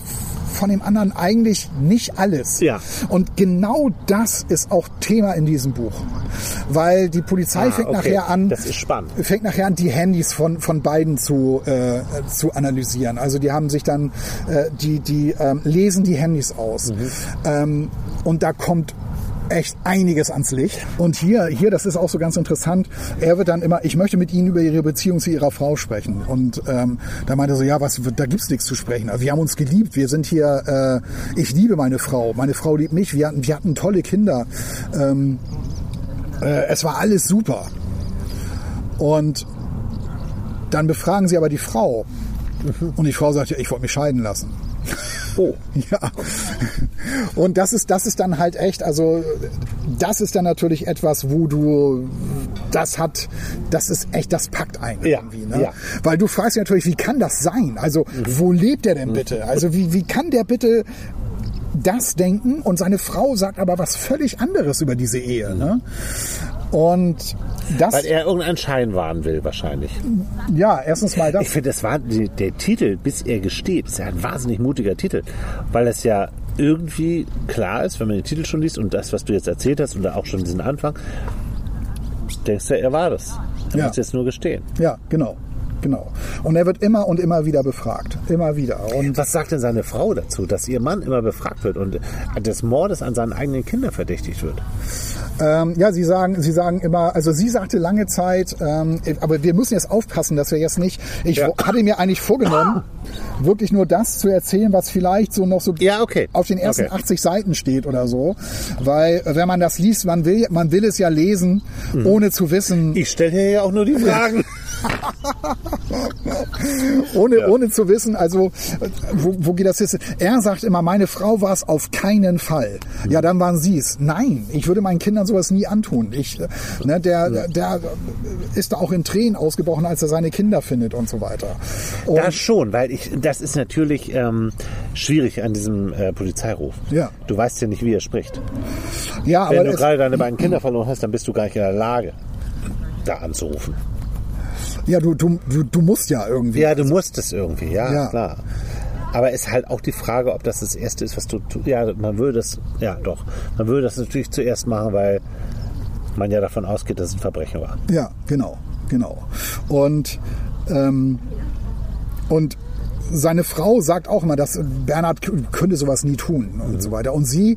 von dem anderen eigentlich nicht alles. Ja. Und genau das ist auch Thema in diesem Buch. Weil die Polizei fängt nachher an, die Handys von beiden zu analysieren. Also die haben sich dann, die lesen die Handys aus. Mhm. Und da kommt echt einiges ans Licht. Und hier, das ist auch so ganz interessant, er wird dann immer, ich möchte mit Ihnen über Ihre Beziehung zu Ihrer Frau sprechen. Und da meinte er so, ja, was, da gibt's nichts zu sprechen. Also, wir haben uns geliebt, wir sind hier, ich liebe meine Frau liebt mich, wir hatten tolle Kinder. Es war alles super. Und dann befragen sie aber die Frau. Und die Frau sagt, ja, ich wollte mich scheiden lassen. Oh. Ja. Und das ist dann halt echt, also das ist dann natürlich etwas, wo du das packt ein irgendwie, ne? Ja. Weil du fragst dich natürlich, wie kann das sein? Also, wo lebt der denn bitte? Also, wie kann der bitte das denken? Und seine Frau sagt aber was völlig anderes über diese Ehe, ne? Und das, weil er irgendeinen Schein wahren will, wahrscheinlich. Ja, erstens mal das. Ich finde, das war der Titel, bis er gesteht, ist ja ein wahnsinnig mutiger Titel, weil es ja irgendwie klar ist, wenn man den Titel schon liest und das, was du jetzt erzählt hast und auch schon diesen Anfang, denkst du, er war das. Er muss jetzt nur gestehen. Ja, genau. Und er wird immer und immer wieder befragt. Immer wieder. Und was sagt denn seine Frau dazu, dass ihr Mann immer befragt wird und des Mordes an seinen eigenen Kindern verdächtigt wird? Ja, sie sagen immer, also sie sagte lange Zeit, aber wir müssen jetzt aufpassen, dass wir jetzt nicht, hatte mir eigentlich vorgenommen, wirklich nur das zu erzählen, was vielleicht so noch so auf den ersten 80 Seiten steht oder so, weil wenn man das liest, man will es ja lesen, ohne zu wissen. Ich stelle hier ja auch nur die Fragen. ohne zu wissen, also wo geht das jetzt? Er sagt immer, meine Frau war es auf keinen Fall. Ja, dann waren sie es. Nein, ich würde meinen Kindern sowas nie antun. Der ist da auch in Tränen ausgebrochen, als er seine Kinder findet und so weiter. Und das schon, weil das ist natürlich schwierig an diesem Polizeiruf. Ja. Du weißt ja nicht, wie er spricht. Ja, wenn du gerade deine beiden Kinder verloren hast, dann bist du gar nicht in der Lage, da anzurufen. Ja, du musst ja irgendwie. Ja, du musst es irgendwie, ja, klar. Aber es ist halt auch die Frage, ob das Erste ist, was du tust. Ja, man würde das natürlich zuerst machen, weil man ja davon ausgeht, dass es ein Verbrechen war. Ja, genau. Und seine Frau sagt auch immer, dass Bernhard könnte sowas nie tun und so weiter. Und sie,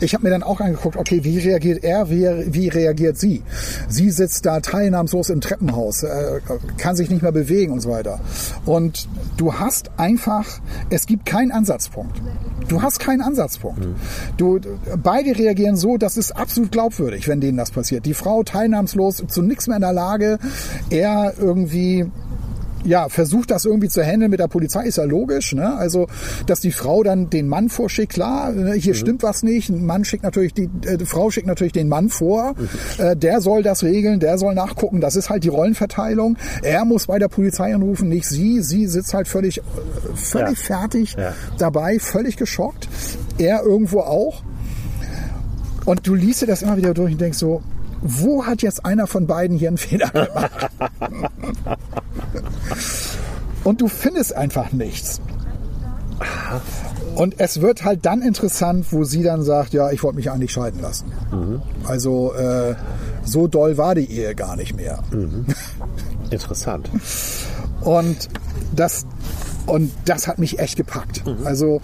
ich habe mir dann auch angeguckt, okay, wie reagiert er, wie reagiert sie? Sie sitzt da teilnahmslos im Treppenhaus, kann sich nicht mehr bewegen und so weiter. Und du hast einfach, es gibt keinen Ansatzpunkt. Du hast keinen Ansatzpunkt. Beide reagieren so, das ist absolut glaubwürdig, wenn denen das passiert. Die Frau teilnahmslos, zu nichts mehr in der Lage, er irgendwie... Ja, versucht das irgendwie zu handeln mit der Polizei, ist ja logisch, ne? Also, dass die Frau dann den Mann vorschickt, klar, hier stimmt was nicht. Ein Mann schickt natürlich die Frau schickt natürlich den Mann vor. Der soll das regeln, der soll nachgucken. Das ist halt die Rollenverteilung. Er muss bei der Polizei anrufen, nicht sie. Sie sitzt halt völlig fertig dabei, völlig geschockt. Er irgendwo auch. Und du liest dir das immer wieder durch und denkst so, wo hat jetzt einer von beiden hier einen Fehler gemacht? Und du findest einfach nichts. Und es wird halt dann interessant, wo sie dann sagt, ja, ich wollte mich eigentlich scheiden lassen. Also so doll war die Ehe gar nicht mehr. Interessant. Und das hat mich echt gepackt. Also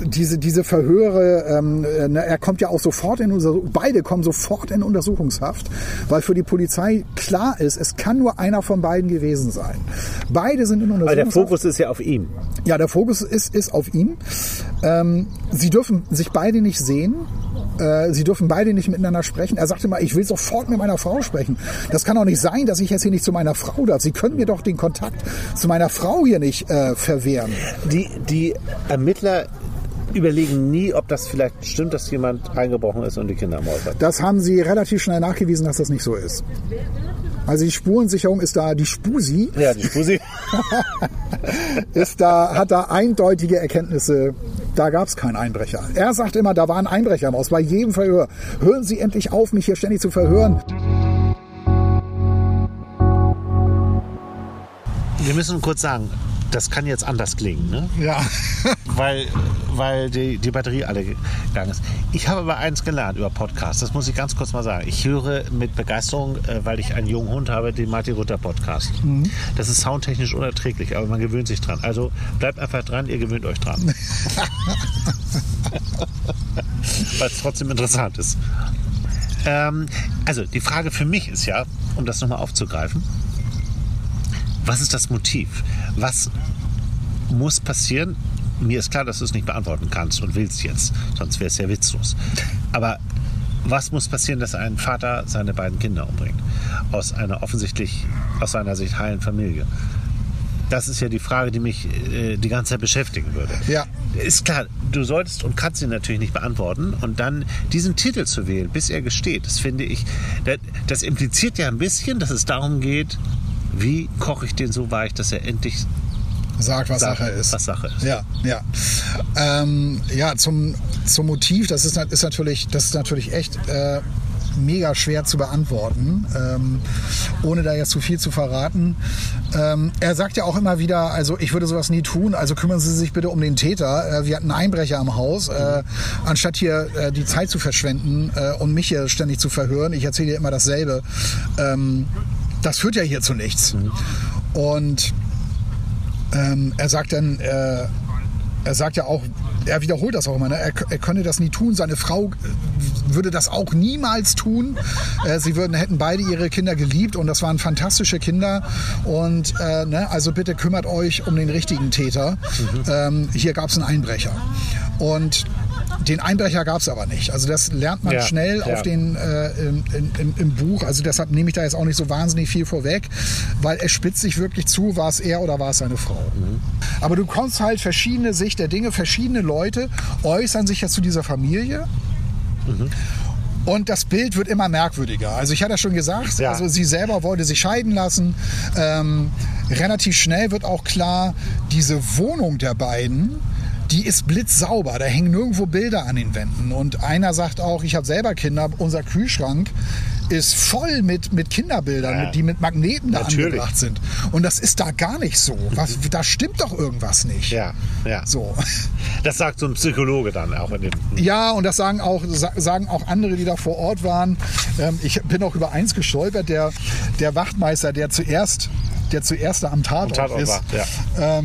diese Verhöre, er kommt ja auch sofort in Untersuchungshaft, beide kommen sofort in Untersuchungshaft, weil für die Polizei klar ist, es kann nur einer von beiden gewesen sein. Beide sind in Untersuchungshaft. Aber der Fokus ist ja auf ihm. Ja, der Fokus ist auf ihm. Sie dürfen sich beide nicht sehen. Sie dürfen beide nicht miteinander sprechen. Er sagte mal, ich will sofort mit meiner Frau sprechen. Das kann doch nicht sein, dass ich jetzt hier nicht zu meiner Frau darf. Sie können mir doch den Kontakt zu meiner Frau hier nicht verwehren. Die Ermittler überlegen nie, ob das vielleicht stimmt, dass jemand eingebrochen ist und die Kinder ermordet. Das haben sie relativ schnell nachgewiesen, dass das nicht so ist. Also die Spurensicherung ist da, die Spusi. Ja, die Spusi. Hat da eindeutige Erkenntnisse. Da gab es keinen Einbrecher. Er sagt immer, da war ein Einbrecher im Haus. Bei jedem Verhör. Hören Sie endlich auf, mich hier ständig zu verhören. Wir müssen kurz sagen, Das kann jetzt anders klingen, ne? Ja. Weil die Batterie alle gegangen ist. Ich habe aber eins gelernt über Podcasts, das muss ich ganz kurz mal sagen. Ich höre mit Begeisterung, weil ich einen jungen Hund habe, den Martin-Rutter-Podcast. Mhm. Das ist soundtechnisch unerträglich, aber man gewöhnt sich dran. Also bleibt einfach dran, ihr gewöhnt euch dran. Weil es trotzdem interessant ist. Also die Frage für mich ist ja, um das nochmal aufzugreifen, was ist das Motiv? Was muss passieren? Mir ist klar, dass du es nicht beantworten kannst und willst jetzt, sonst wäre es ja witzlos. Aber was muss passieren, dass ein Vater seine beiden Kinder umbringt? Aus einer offensichtlich, aus seiner Sicht heilen Familie. Das ist ja die Frage, die mich die ganze Zeit beschäftigen würde. Ja. Ist klar, du solltest und kannst sie natürlich nicht beantworten. Und dann diesen Titel zu wählen, bis er gesteht, das finde ich, das impliziert ja ein bisschen, dass es darum geht, wie koche ich den so weich, dass er endlich sagt, was Sache ist. Ja. Ja, zum Motiv, das ist natürlich echt mega schwer zu beantworten, ohne da jetzt zu viel zu verraten. Er sagt ja auch immer wieder, also ich würde sowas nie tun, also kümmern Sie sich bitte um den Täter. Wir hatten einen Einbrecher am Haus, anstatt hier die Zeit zu verschwenden und mich hier ständig zu verhören. Ich erzähle dir immer dasselbe. Das führt ja hier zu nichts. Mhm. Und er sagt dann, er sagt ja auch, er wiederholt das auch immer, ne? Er könne das nie tun, seine Frau würde das auch niemals tun. Sie hätten beide ihre Kinder geliebt und das waren fantastische Kinder. Und also bitte kümmert euch um den richtigen Täter. Mhm. Hier gab es einen Einbrecher. Und den Einbrecher gab es aber nicht. Also das lernt man schnell auf den, im Buch. Also deshalb nehme ich da jetzt auch nicht so wahnsinnig viel vorweg, weil es spitzt sich wirklich zu, war es er oder war es seine Frau. Mhm. Aber du kommst halt verschiedene Sicht der Dinge, verschiedene Leute äußern sich ja zu dieser Familie. Mhm. Und das Bild wird immer merkwürdiger. Also ich hatte ja schon gesagt, also sie selber wollte sich scheiden lassen. Relativ schnell wird auch klar, diese Wohnung der beiden, die ist blitzsauber, da hängen nirgendwo Bilder an den Wänden. Und einer sagt auch, ich habe selber Kinder, unser Kühlschrank ist voll mit Kinderbildern, die mit Magneten da angebracht sind. Und das ist da gar nicht so. Da stimmt doch irgendwas nicht. Ja. So. Das sagt so ein Psychologe dann auch in dem. Ja, und das sagen auch andere, die da vor Ort waren. Ich bin auch über eins gestolpert, der Wachtmeister, der zuerst da am Tatort ist. Ja.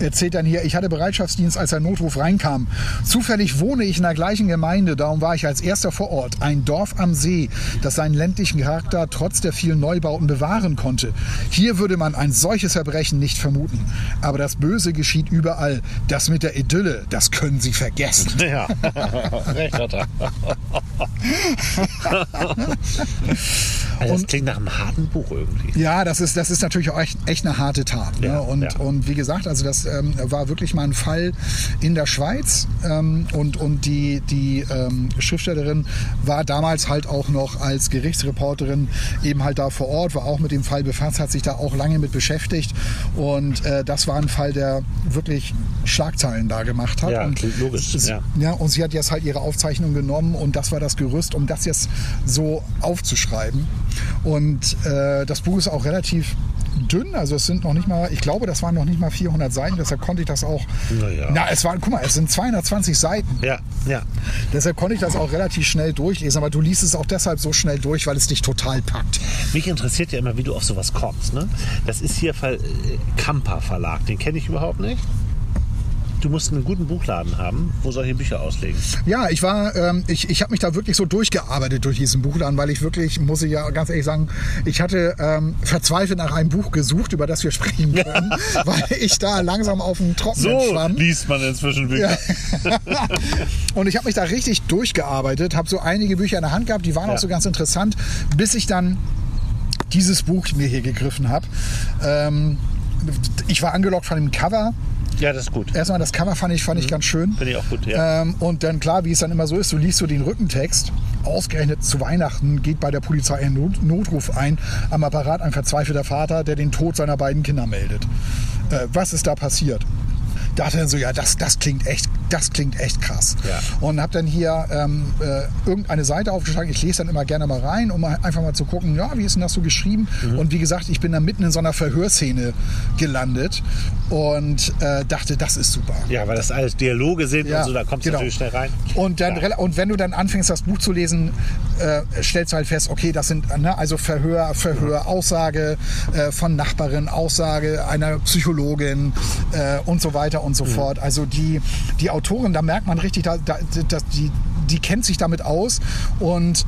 Erzählt dann hier, ich hatte Bereitschaftsdienst, als ein Notruf reinkam. Zufällig wohne ich in der gleichen Gemeinde, darum war ich als erster vor Ort. Ein Dorf am See, das seinen ländlichen Charakter trotz der vielen Neubauten bewahren konnte. Hier würde man ein solches Verbrechen nicht vermuten. Aber das Böse geschieht überall. Das mit der Idylle, das können Sie vergessen. Ja, recht hat er. Also das klingt nach einem harten Buch irgendwie. Ja, das ist natürlich auch echt eine harte Tat. Ne? Ja, und wie gesagt, also das war wirklich mal ein Fall in der Schweiz. Und die Schriftstellerin war damals halt auch noch als Gerichtsreporterin eben halt da vor Ort, war auch mit dem Fall befasst, hat sich da auch lange mit beschäftigt. Und das war ein Fall, der wirklich Schlagzeilen da gemacht hat. Ja, und logisch. Ja, und sie hat jetzt halt ihre Aufzeichnung genommen und das war das Gerüst, um das jetzt so aufzuschreiben. Und das Buch ist auch relativ dünn, also es sind noch nicht mal, ich glaube, das waren noch nicht mal 400 Seiten, deshalb konnte ich das auch, es sind 220 Seiten. Ja. Deshalb konnte ich das auch relativ schnell durchlesen, aber du liest es auch deshalb so schnell durch, weil es dich total packt. Mich interessiert ja immer, wie du auf sowas kommst, ne? Das ist hier Kampa Verlag, den kenne ich überhaupt nicht. Du musst einen guten Buchladen haben, wo solche Bücher auslegen. Ja, ich habe mich da wirklich so durchgearbeitet durch diesen Buchladen, weil ich wirklich, muss ich ja ganz ehrlich sagen, ich hatte verzweifelt nach einem Buch gesucht, über das wir sprechen können, weil ich da langsam auf dem Trockenen schwamm. So liest man inzwischen Bücher. Ja. Und ich habe mich da richtig durchgearbeitet, habe so einige Bücher in der Hand gehabt, die waren auch so ganz interessant, bis ich dann dieses Buch mir hier gegriffen habe. Ich war angelockt von dem Cover. Ja, das ist gut. Erstmal das Cover fand ich ganz schön. Finde ich auch gut, ja. Und dann klar, wie es dann immer so ist, du liest so den Rückentext. Ausgerechnet zu Weihnachten geht bei der Polizei ein Notruf ein. Am Apparat ein verzweifelter Vater, der den Tod seiner beiden Kinder meldet. Was ist da passiert? Dachte dann so, ja, das klingt echt das klingt echt krass. Ja. Und habe dann hier irgendeine Seite aufgeschlagen. Ich lese dann immer gerne mal rein, um einfach mal zu gucken, ja, wie ist denn das so geschrieben? Mhm. Und wie gesagt, ich bin dann mitten in so einer Verhörszene gelandet und dachte, das ist super. Ja, weil das alles Dialoge sind und so, da kommst du natürlich schnell rein. Und, dann, und wenn du dann anfängst, das Buch zu lesen, stellst du halt fest, okay, das sind also Verhör, Aussage von Nachbarin, Aussage einer Psychologin und so weiter und so fort. Also die Autorin, da merkt man richtig, die kennt sich damit aus und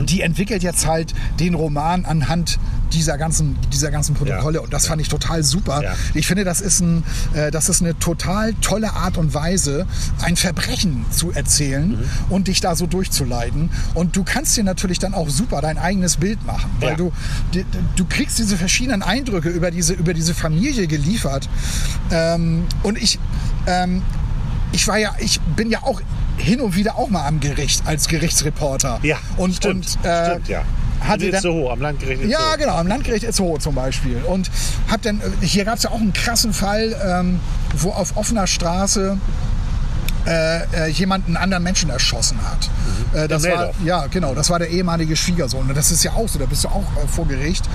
die entwickelt jetzt halt den Roman anhand dieser ganzen Protokolle und das fand ich total super. Ja. Ich finde, das ist eine total tolle Art und Weise, ein Verbrechen zu erzählen und dich da so durchzuleiten. Und du kannst dir natürlich dann auch super dein eigenes Bild machen, weil du kriegst diese verschiedenen Eindrücke über diese Familie geliefert. Und ich bin ja auch hin und wieder auch mal am Gericht als Gerichtsreporter. Ja, stimmt. Hatte dann, Itzehoe, am Landgericht Itzehoe. Ja, genau, am Landgericht Itzehoe zum Beispiel. Und hab dann, hier gab es ja auch einen krassen Fall, wo auf offener Straße jemand einen anderen Menschen erschossen hat. Das war, das war der ehemalige Schwiegersohn. Das ist ja auch so, da bist du auch vor Gericht.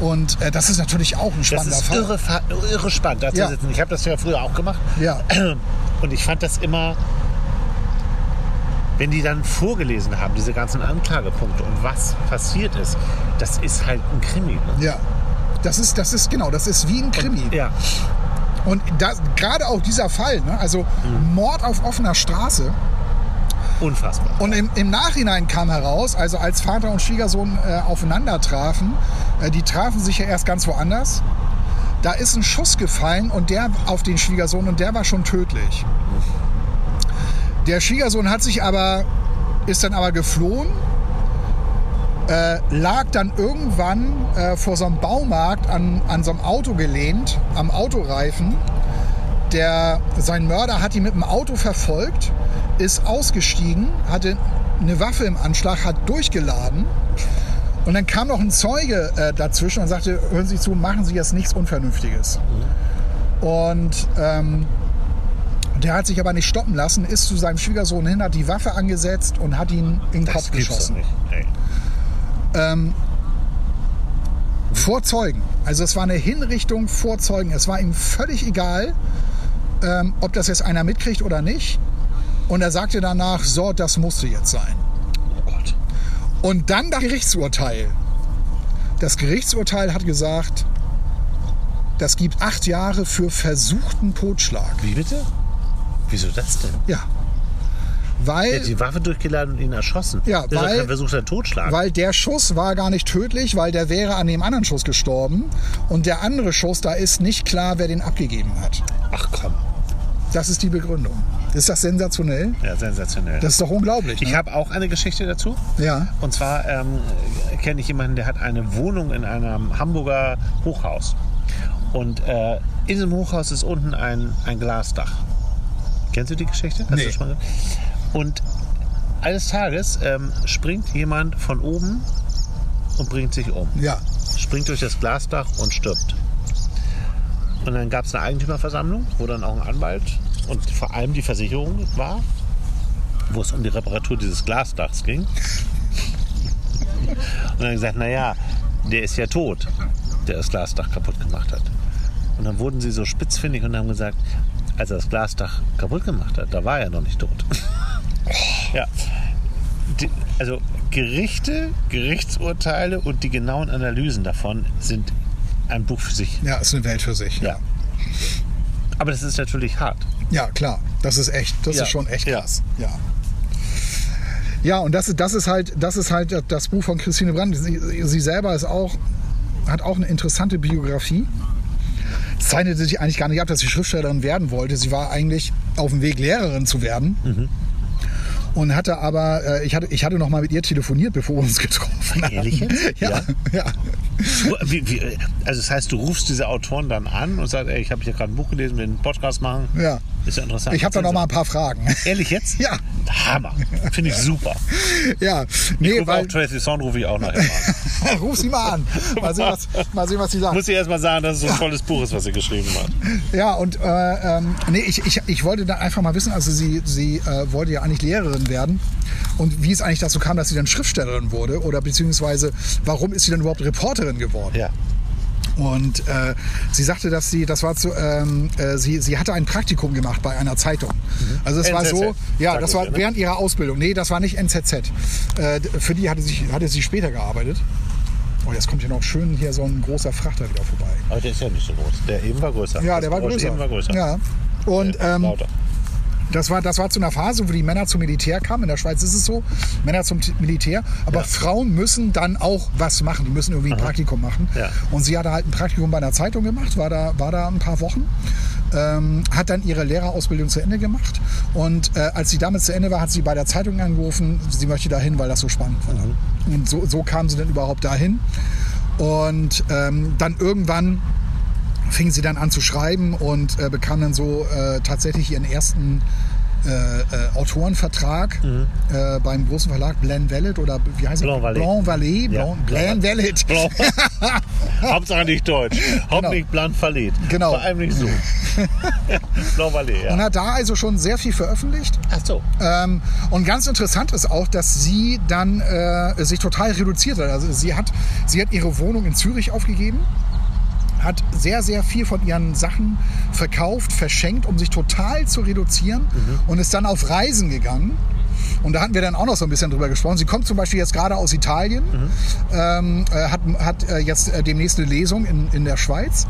Und das ist natürlich auch ein spannender Fall. Das ist irre spannend, da zu sitzen. Ich habe das ja früher auch gemacht. Ja. Und ich fand das immer... Wenn die dann vorgelesen haben, diese ganzen Anklagepunkte und was passiert ist, das ist halt ein Krimi. Ne? Ja, das ist wie ein Krimi. Und, und gerade auch dieser Fall, ne? Also Mord auf offener Straße. Unfassbar. Und im Nachhinein kam heraus, also als Vater und Schwiegersohn aufeinander trafen, die trafen sich ja erst ganz woanders, da ist ein Schuss gefallen und der auf den Schwiegersohn und der war schon tödlich. Der Schwiegersohn ist dann aber geflohen, lag dann irgendwann vor so einem Baumarkt an so einem Auto gelehnt, am Autoreifen. Sein Mörder hat ihn mit dem Auto verfolgt, ist ausgestiegen, hatte eine Waffe im Anschlag, hat durchgeladen. Und dann kam noch ein Zeuge dazwischen und sagte, hören Sie zu, machen Sie jetzt nichts Unvernünftiges. Und... der hat sich aber nicht stoppen lassen, ist zu seinem Schwiegersohn hin, hat die Waffe angesetzt und hat ihn in den Kopf geschossen. Vor Zeugen. Also es war eine Hinrichtung vor Zeugen. Es war ihm völlig egal, ob das jetzt einer mitkriegt oder nicht. Und er sagte danach, so, das musste jetzt sein. Oh Gott. Und dann das Gerichtsurteil. Das Gerichtsurteil hat gesagt, das gibt 8 Jahre für versuchten Totschlag. Wie bitte? Wieso das denn? Ja, weil... Er hat die Waffe durchgeladen und ihn erschossen. Ja, weil... versuchter Totschlag. Weil der Schuss war gar nicht tödlich, weil der wäre an dem anderen Schuss gestorben. Und der andere Schuss, da ist nicht klar, wer den abgegeben hat. Ach komm. Das ist die Begründung. Ist das sensationell? Ja, sensationell. Das ist doch unglaublich. Ne? Ich habe auch eine Geschichte dazu. Ja. Und zwar kenne ich jemanden, der hat eine Wohnung in einem Hamburger Hochhaus. Und in diesem Hochhaus ist unten ein Glasdach. Kennst du die Geschichte? Hast du schon mal... Und eines Tages springt jemand von oben und bringt sich um. Ja. Springt durch das Glasdach und stirbt. Und dann gab es eine Eigentümerversammlung, wo dann auch ein Anwalt und vor allem die Versicherung war, wo es um die Reparatur dieses Glasdachs ging. Und dann gesagt, naja, der ist ja tot, der das Glasdach kaputt gemacht hat. Und dann wurden sie so spitzfindig und haben gesagt, als er das Glasdach kaputt gemacht hat, da war er noch nicht tot. Ja. Also Gerichte, Gerichtsurteile und die genauen Analysen davon sind ein Buch für sich. Ja, ist eine Welt für sich. Ja. Aber das ist natürlich hart. Ja, klar. Das ist schon echt krass. Ja. Ja, und das ist halt das Buch von Christine Brandt. Sie selber hat auch eine interessante Biografie. Es zeichnete sich eigentlich gar nicht ab, dass sie Schriftstellerin werden wollte. Sie war eigentlich auf dem Weg, Lehrerin zu werden. Und hatte aber, ich hatte noch mal mit ihr telefoniert, bevor wir uns getroffen haben. Ehrlich jetzt? Ja. Also das heißt, du rufst diese Autoren dann an und sagst, ey, ich habe hier gerade ein Buch gelesen, wir einen Podcast machen. Ja. Ist ja interessant. Ich habe da noch mal ein paar Fragen. Ehrlich jetzt? Ja. Hammer. Finde ich super. Ja. Nee, weil Tracey Thorn rufe ich auch nachher mal an. Ruf sie mal an. Mal sehen, was sie sagt. Muss ich erst mal sagen, dass es so ein tolles Buch ist, was sie geschrieben hat. Ja, und ich wollte da einfach mal wissen, also sie wollte ja eigentlich Lehrerin werden. Und wie es eigentlich dazu kam, dass sie dann Schriftstellerin wurde oder beziehungsweise warum ist sie dann überhaupt Reporterin geworden? Ja. Und sie sagte, dass sie hatte ein Praktikum gemacht bei einer Zeitung. Mhm. Also das NZZ. War so, ja, das war während ihrer Ausbildung. Nee, das war nicht NZZ. Für die hatte sie später gearbeitet. Oh, jetzt kommt hier noch schön hier so ein großer Frachter wieder vorbei. Aber der ist ja nicht so groß. Der eben war größer. Ja, der war größer. Ja. Und das war zu einer Phase, wo die Männer zum Militär kamen. In der Schweiz ist es so, Männer zum Militär. Aber ja. Frauen müssen dann auch was machen. Die müssen irgendwie ein Praktikum machen. Ja. Und sie hatte halt ein Praktikum bei einer Zeitung gemacht, war da ein paar Wochen. Hat dann ihre Lehrerausbildung zu Ende gemacht. Und als sie damit zu Ende war, hat sie bei der Zeitung angerufen, sie möchte dahin, weil das so spannend war. Mhm. Und so kam sie dann überhaupt dahin. Und dann irgendwann fing sie dann an zu schreiben und bekam dann so tatsächlich ihren ersten Autorenvertrag beim großen Verlag Blanvalet oder wie heißt es? Blanvalet. Ja. Blanvalet. Hauptsache nicht deutsch. Hauptsächlich Blanvalet. Genau. Vor allem nicht so. Blanvalet, ja. Und hat da also schon sehr viel veröffentlicht. Ach so. Und ganz interessant ist auch, dass sie dann sich total reduziert hat. Also sie hat ihre Wohnung in Zürich aufgegeben, hat sehr, sehr viel von ihren Sachen verkauft, verschenkt, um sich total zu reduzieren und ist dann auf Reisen gegangen. Und da hatten wir dann auch noch so ein bisschen drüber gesprochen. Sie kommt zum Beispiel jetzt gerade aus Italien, hat jetzt demnächst eine Lesung in der Schweiz.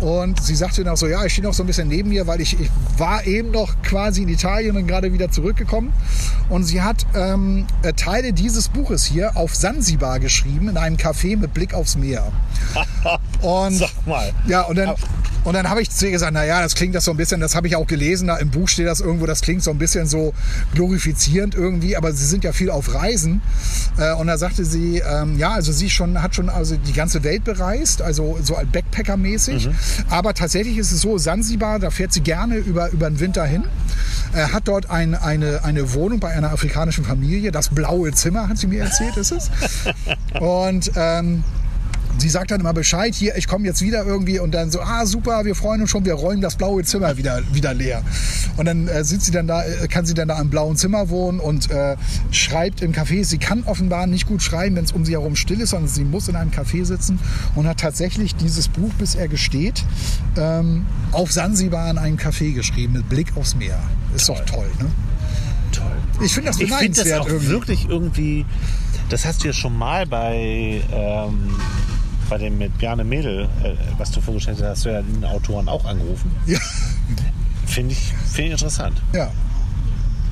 Und sie sagte dann auch so, ja, ich stehe noch so ein bisschen neben mir, weil ich war eben noch quasi in Italien und gerade wieder zurückgekommen. Und sie hat Teile dieses Buches hier auf Sansibar geschrieben, in einem Café mit Blick aufs Meer. Und, sag mal. Ja, und dann habe ich zu ihr gesagt, naja, das klingt das so ein bisschen, das habe ich auch gelesen, da im Buch steht das irgendwo, das klingt so ein bisschen so glorifizierend irgendwie, aber sie sind ja viel auf Reisen. Und da sagte sie, ja, also sie hat schon die ganze Welt bereist, also so Backpacker-mäßig. Mhm. Aber tatsächlich ist es so, Sansibar, da fährt sie gerne über den Winter hin, hat dort eine Wohnung bei einer afrikanischen Familie, das blaue Zimmer, hat sie mir erzählt, ist es. Und sie sagt dann immer Bescheid, hier, ich komme jetzt wieder irgendwie und dann so, super, wir freuen uns schon, wir räumen das blaue Zimmer wieder leer. Und dann kann sie dann da im blauen Zimmer wohnen und schreibt im Café. Sie kann offenbar nicht gut schreiben, wenn es um sie herum still ist, sondern sie muss in einem Café sitzen und hat tatsächlich dieses Buch, bis er gesteht, auf Sansibar in einem Café geschrieben, mit Blick aufs Meer. Ist toll. Doch toll, ne? Toll. Ich finde das beneidenswert. Ich finde das auch irgendwie. Wirklich irgendwie, das hast du ja schon mal bei dem mit Bjarne Mädel, was du vorgestellt hast, hast du ja den Autoren auch angerufen. Ja. Finde ich interessant. Ja.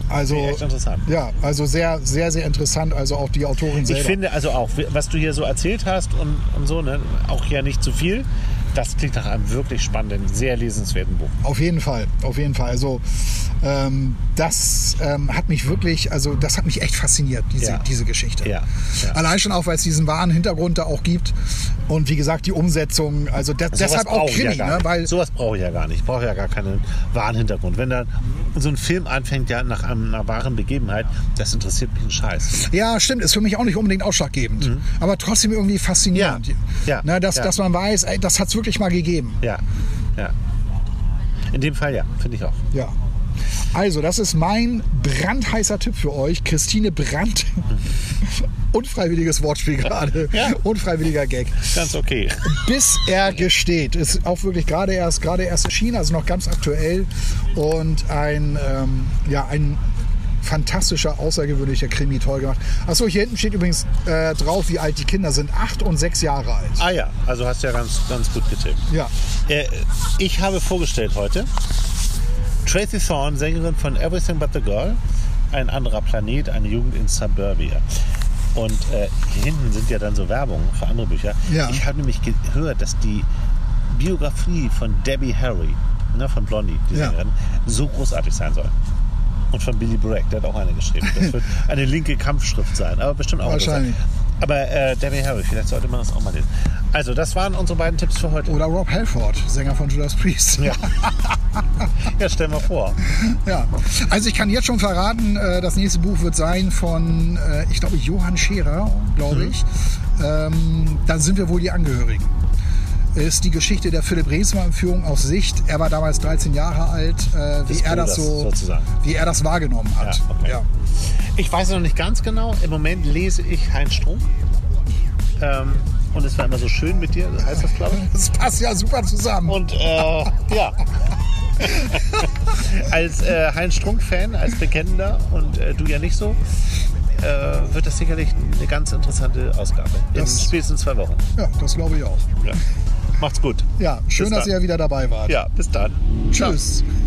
Also, echt interessant. Ja, also sehr, sehr, sehr interessant. Also auch die Autorin selber. Ich finde also auch, was du hier so erzählt hast und so, ne, auch ja nicht zu viel. Das klingt nach einem wirklich spannenden, sehr lesenswerten Buch. Auf jeden Fall, auf jeden Fall. Also das hat mich wirklich, also das hat mich echt fasziniert, diese Geschichte. Ja, ja. Allein schon auch, weil es diesen wahren Hintergrund da auch gibt. Und wie gesagt, die Umsetzung, also deshalb auch Krimi. Ja, ne? Weil sowas brauche ich ja gar nicht. Ich brauche ja gar keinen wahren Hintergrund. Wenn dann so ein Film anfängt, ja, nach einer wahren Begebenheit, das interessiert mich einen Scheiß. Ja, stimmt. Ist für mich auch nicht unbedingt ausschlaggebend. Mhm. Aber trotzdem irgendwie faszinierend. Ja, ja, na, dass man weiß, ey, das hat es wirklich mal gegeben. Ja, ja. In dem Fall ja, finde ich auch. Ja. Also, das ist mein brandheißer Tipp für euch. Christine Brandt. Unfreiwilliges Wortspiel gerade. Ja. Unfreiwilliger Gag. Ganz okay. Bis er gesteht. Ist auch wirklich gerade erst erschienen, also noch ganz aktuell. Und ein fantastischer, außergewöhnlicher Krimi, toll gemacht. Achso, hier hinten steht übrigens drauf, wie alt die Kinder sind. 8 und 6 Jahre alt. Ah ja, also hast du ja ganz, ganz gut getippt. Ja. Ich habe vorgestellt heute Tracey Thorn, Sängerin von Everything But the Girl, Ein anderer Planet, eine Jugend in Suburbia. Und hier hinten sind ja dann so Werbungen für andere Bücher. Ja. Ich habe nämlich gehört, dass die Biografie von Debbie Harry, ne, von Blondie, die Sängerin, so großartig sein soll. Und von Billy Bragg, der hat auch eine geschrieben. Das wird eine linke Kampfschrift sein, aber bestimmt auch wahrscheinlich. Aber Debbie Harry, vielleicht sollte man das auch mal lesen. Also, das waren unsere beiden Tipps für heute. Oder Rob Halford, Sänger von Judas Priest. Ja. Ja, stell mal vor. Ja, also ich kann jetzt schon verraten, das nächste Buch wird sein von, ich glaube, Johann Scherer, glaube ich. Dann sind wir wohl die Angehörigen. Ist die Geschichte der Philipp Reesmann-Führung aus Sicht. Er war damals 13 Jahre alt, wie er das wahrgenommen hat. Ja, okay. Ja. Ich weiß es noch nicht ganz genau. Im Moment lese ich Heinz Strunk. Und es war immer so schön mit dir, das heißt das, glaube ich. Das passt ja super zusammen. Und ja. Als Heinz Strunk-Fan, als Bekennender und du ja nicht so, wird das sicherlich eine ganz interessante Ausgabe. In spätestens 2 Wochen. Ja, das glaube ich auch. Ja. Macht's gut. Ja, schön, dass ihr wieder dabei wart. Ja, bis dann. Tschüss. Ciao.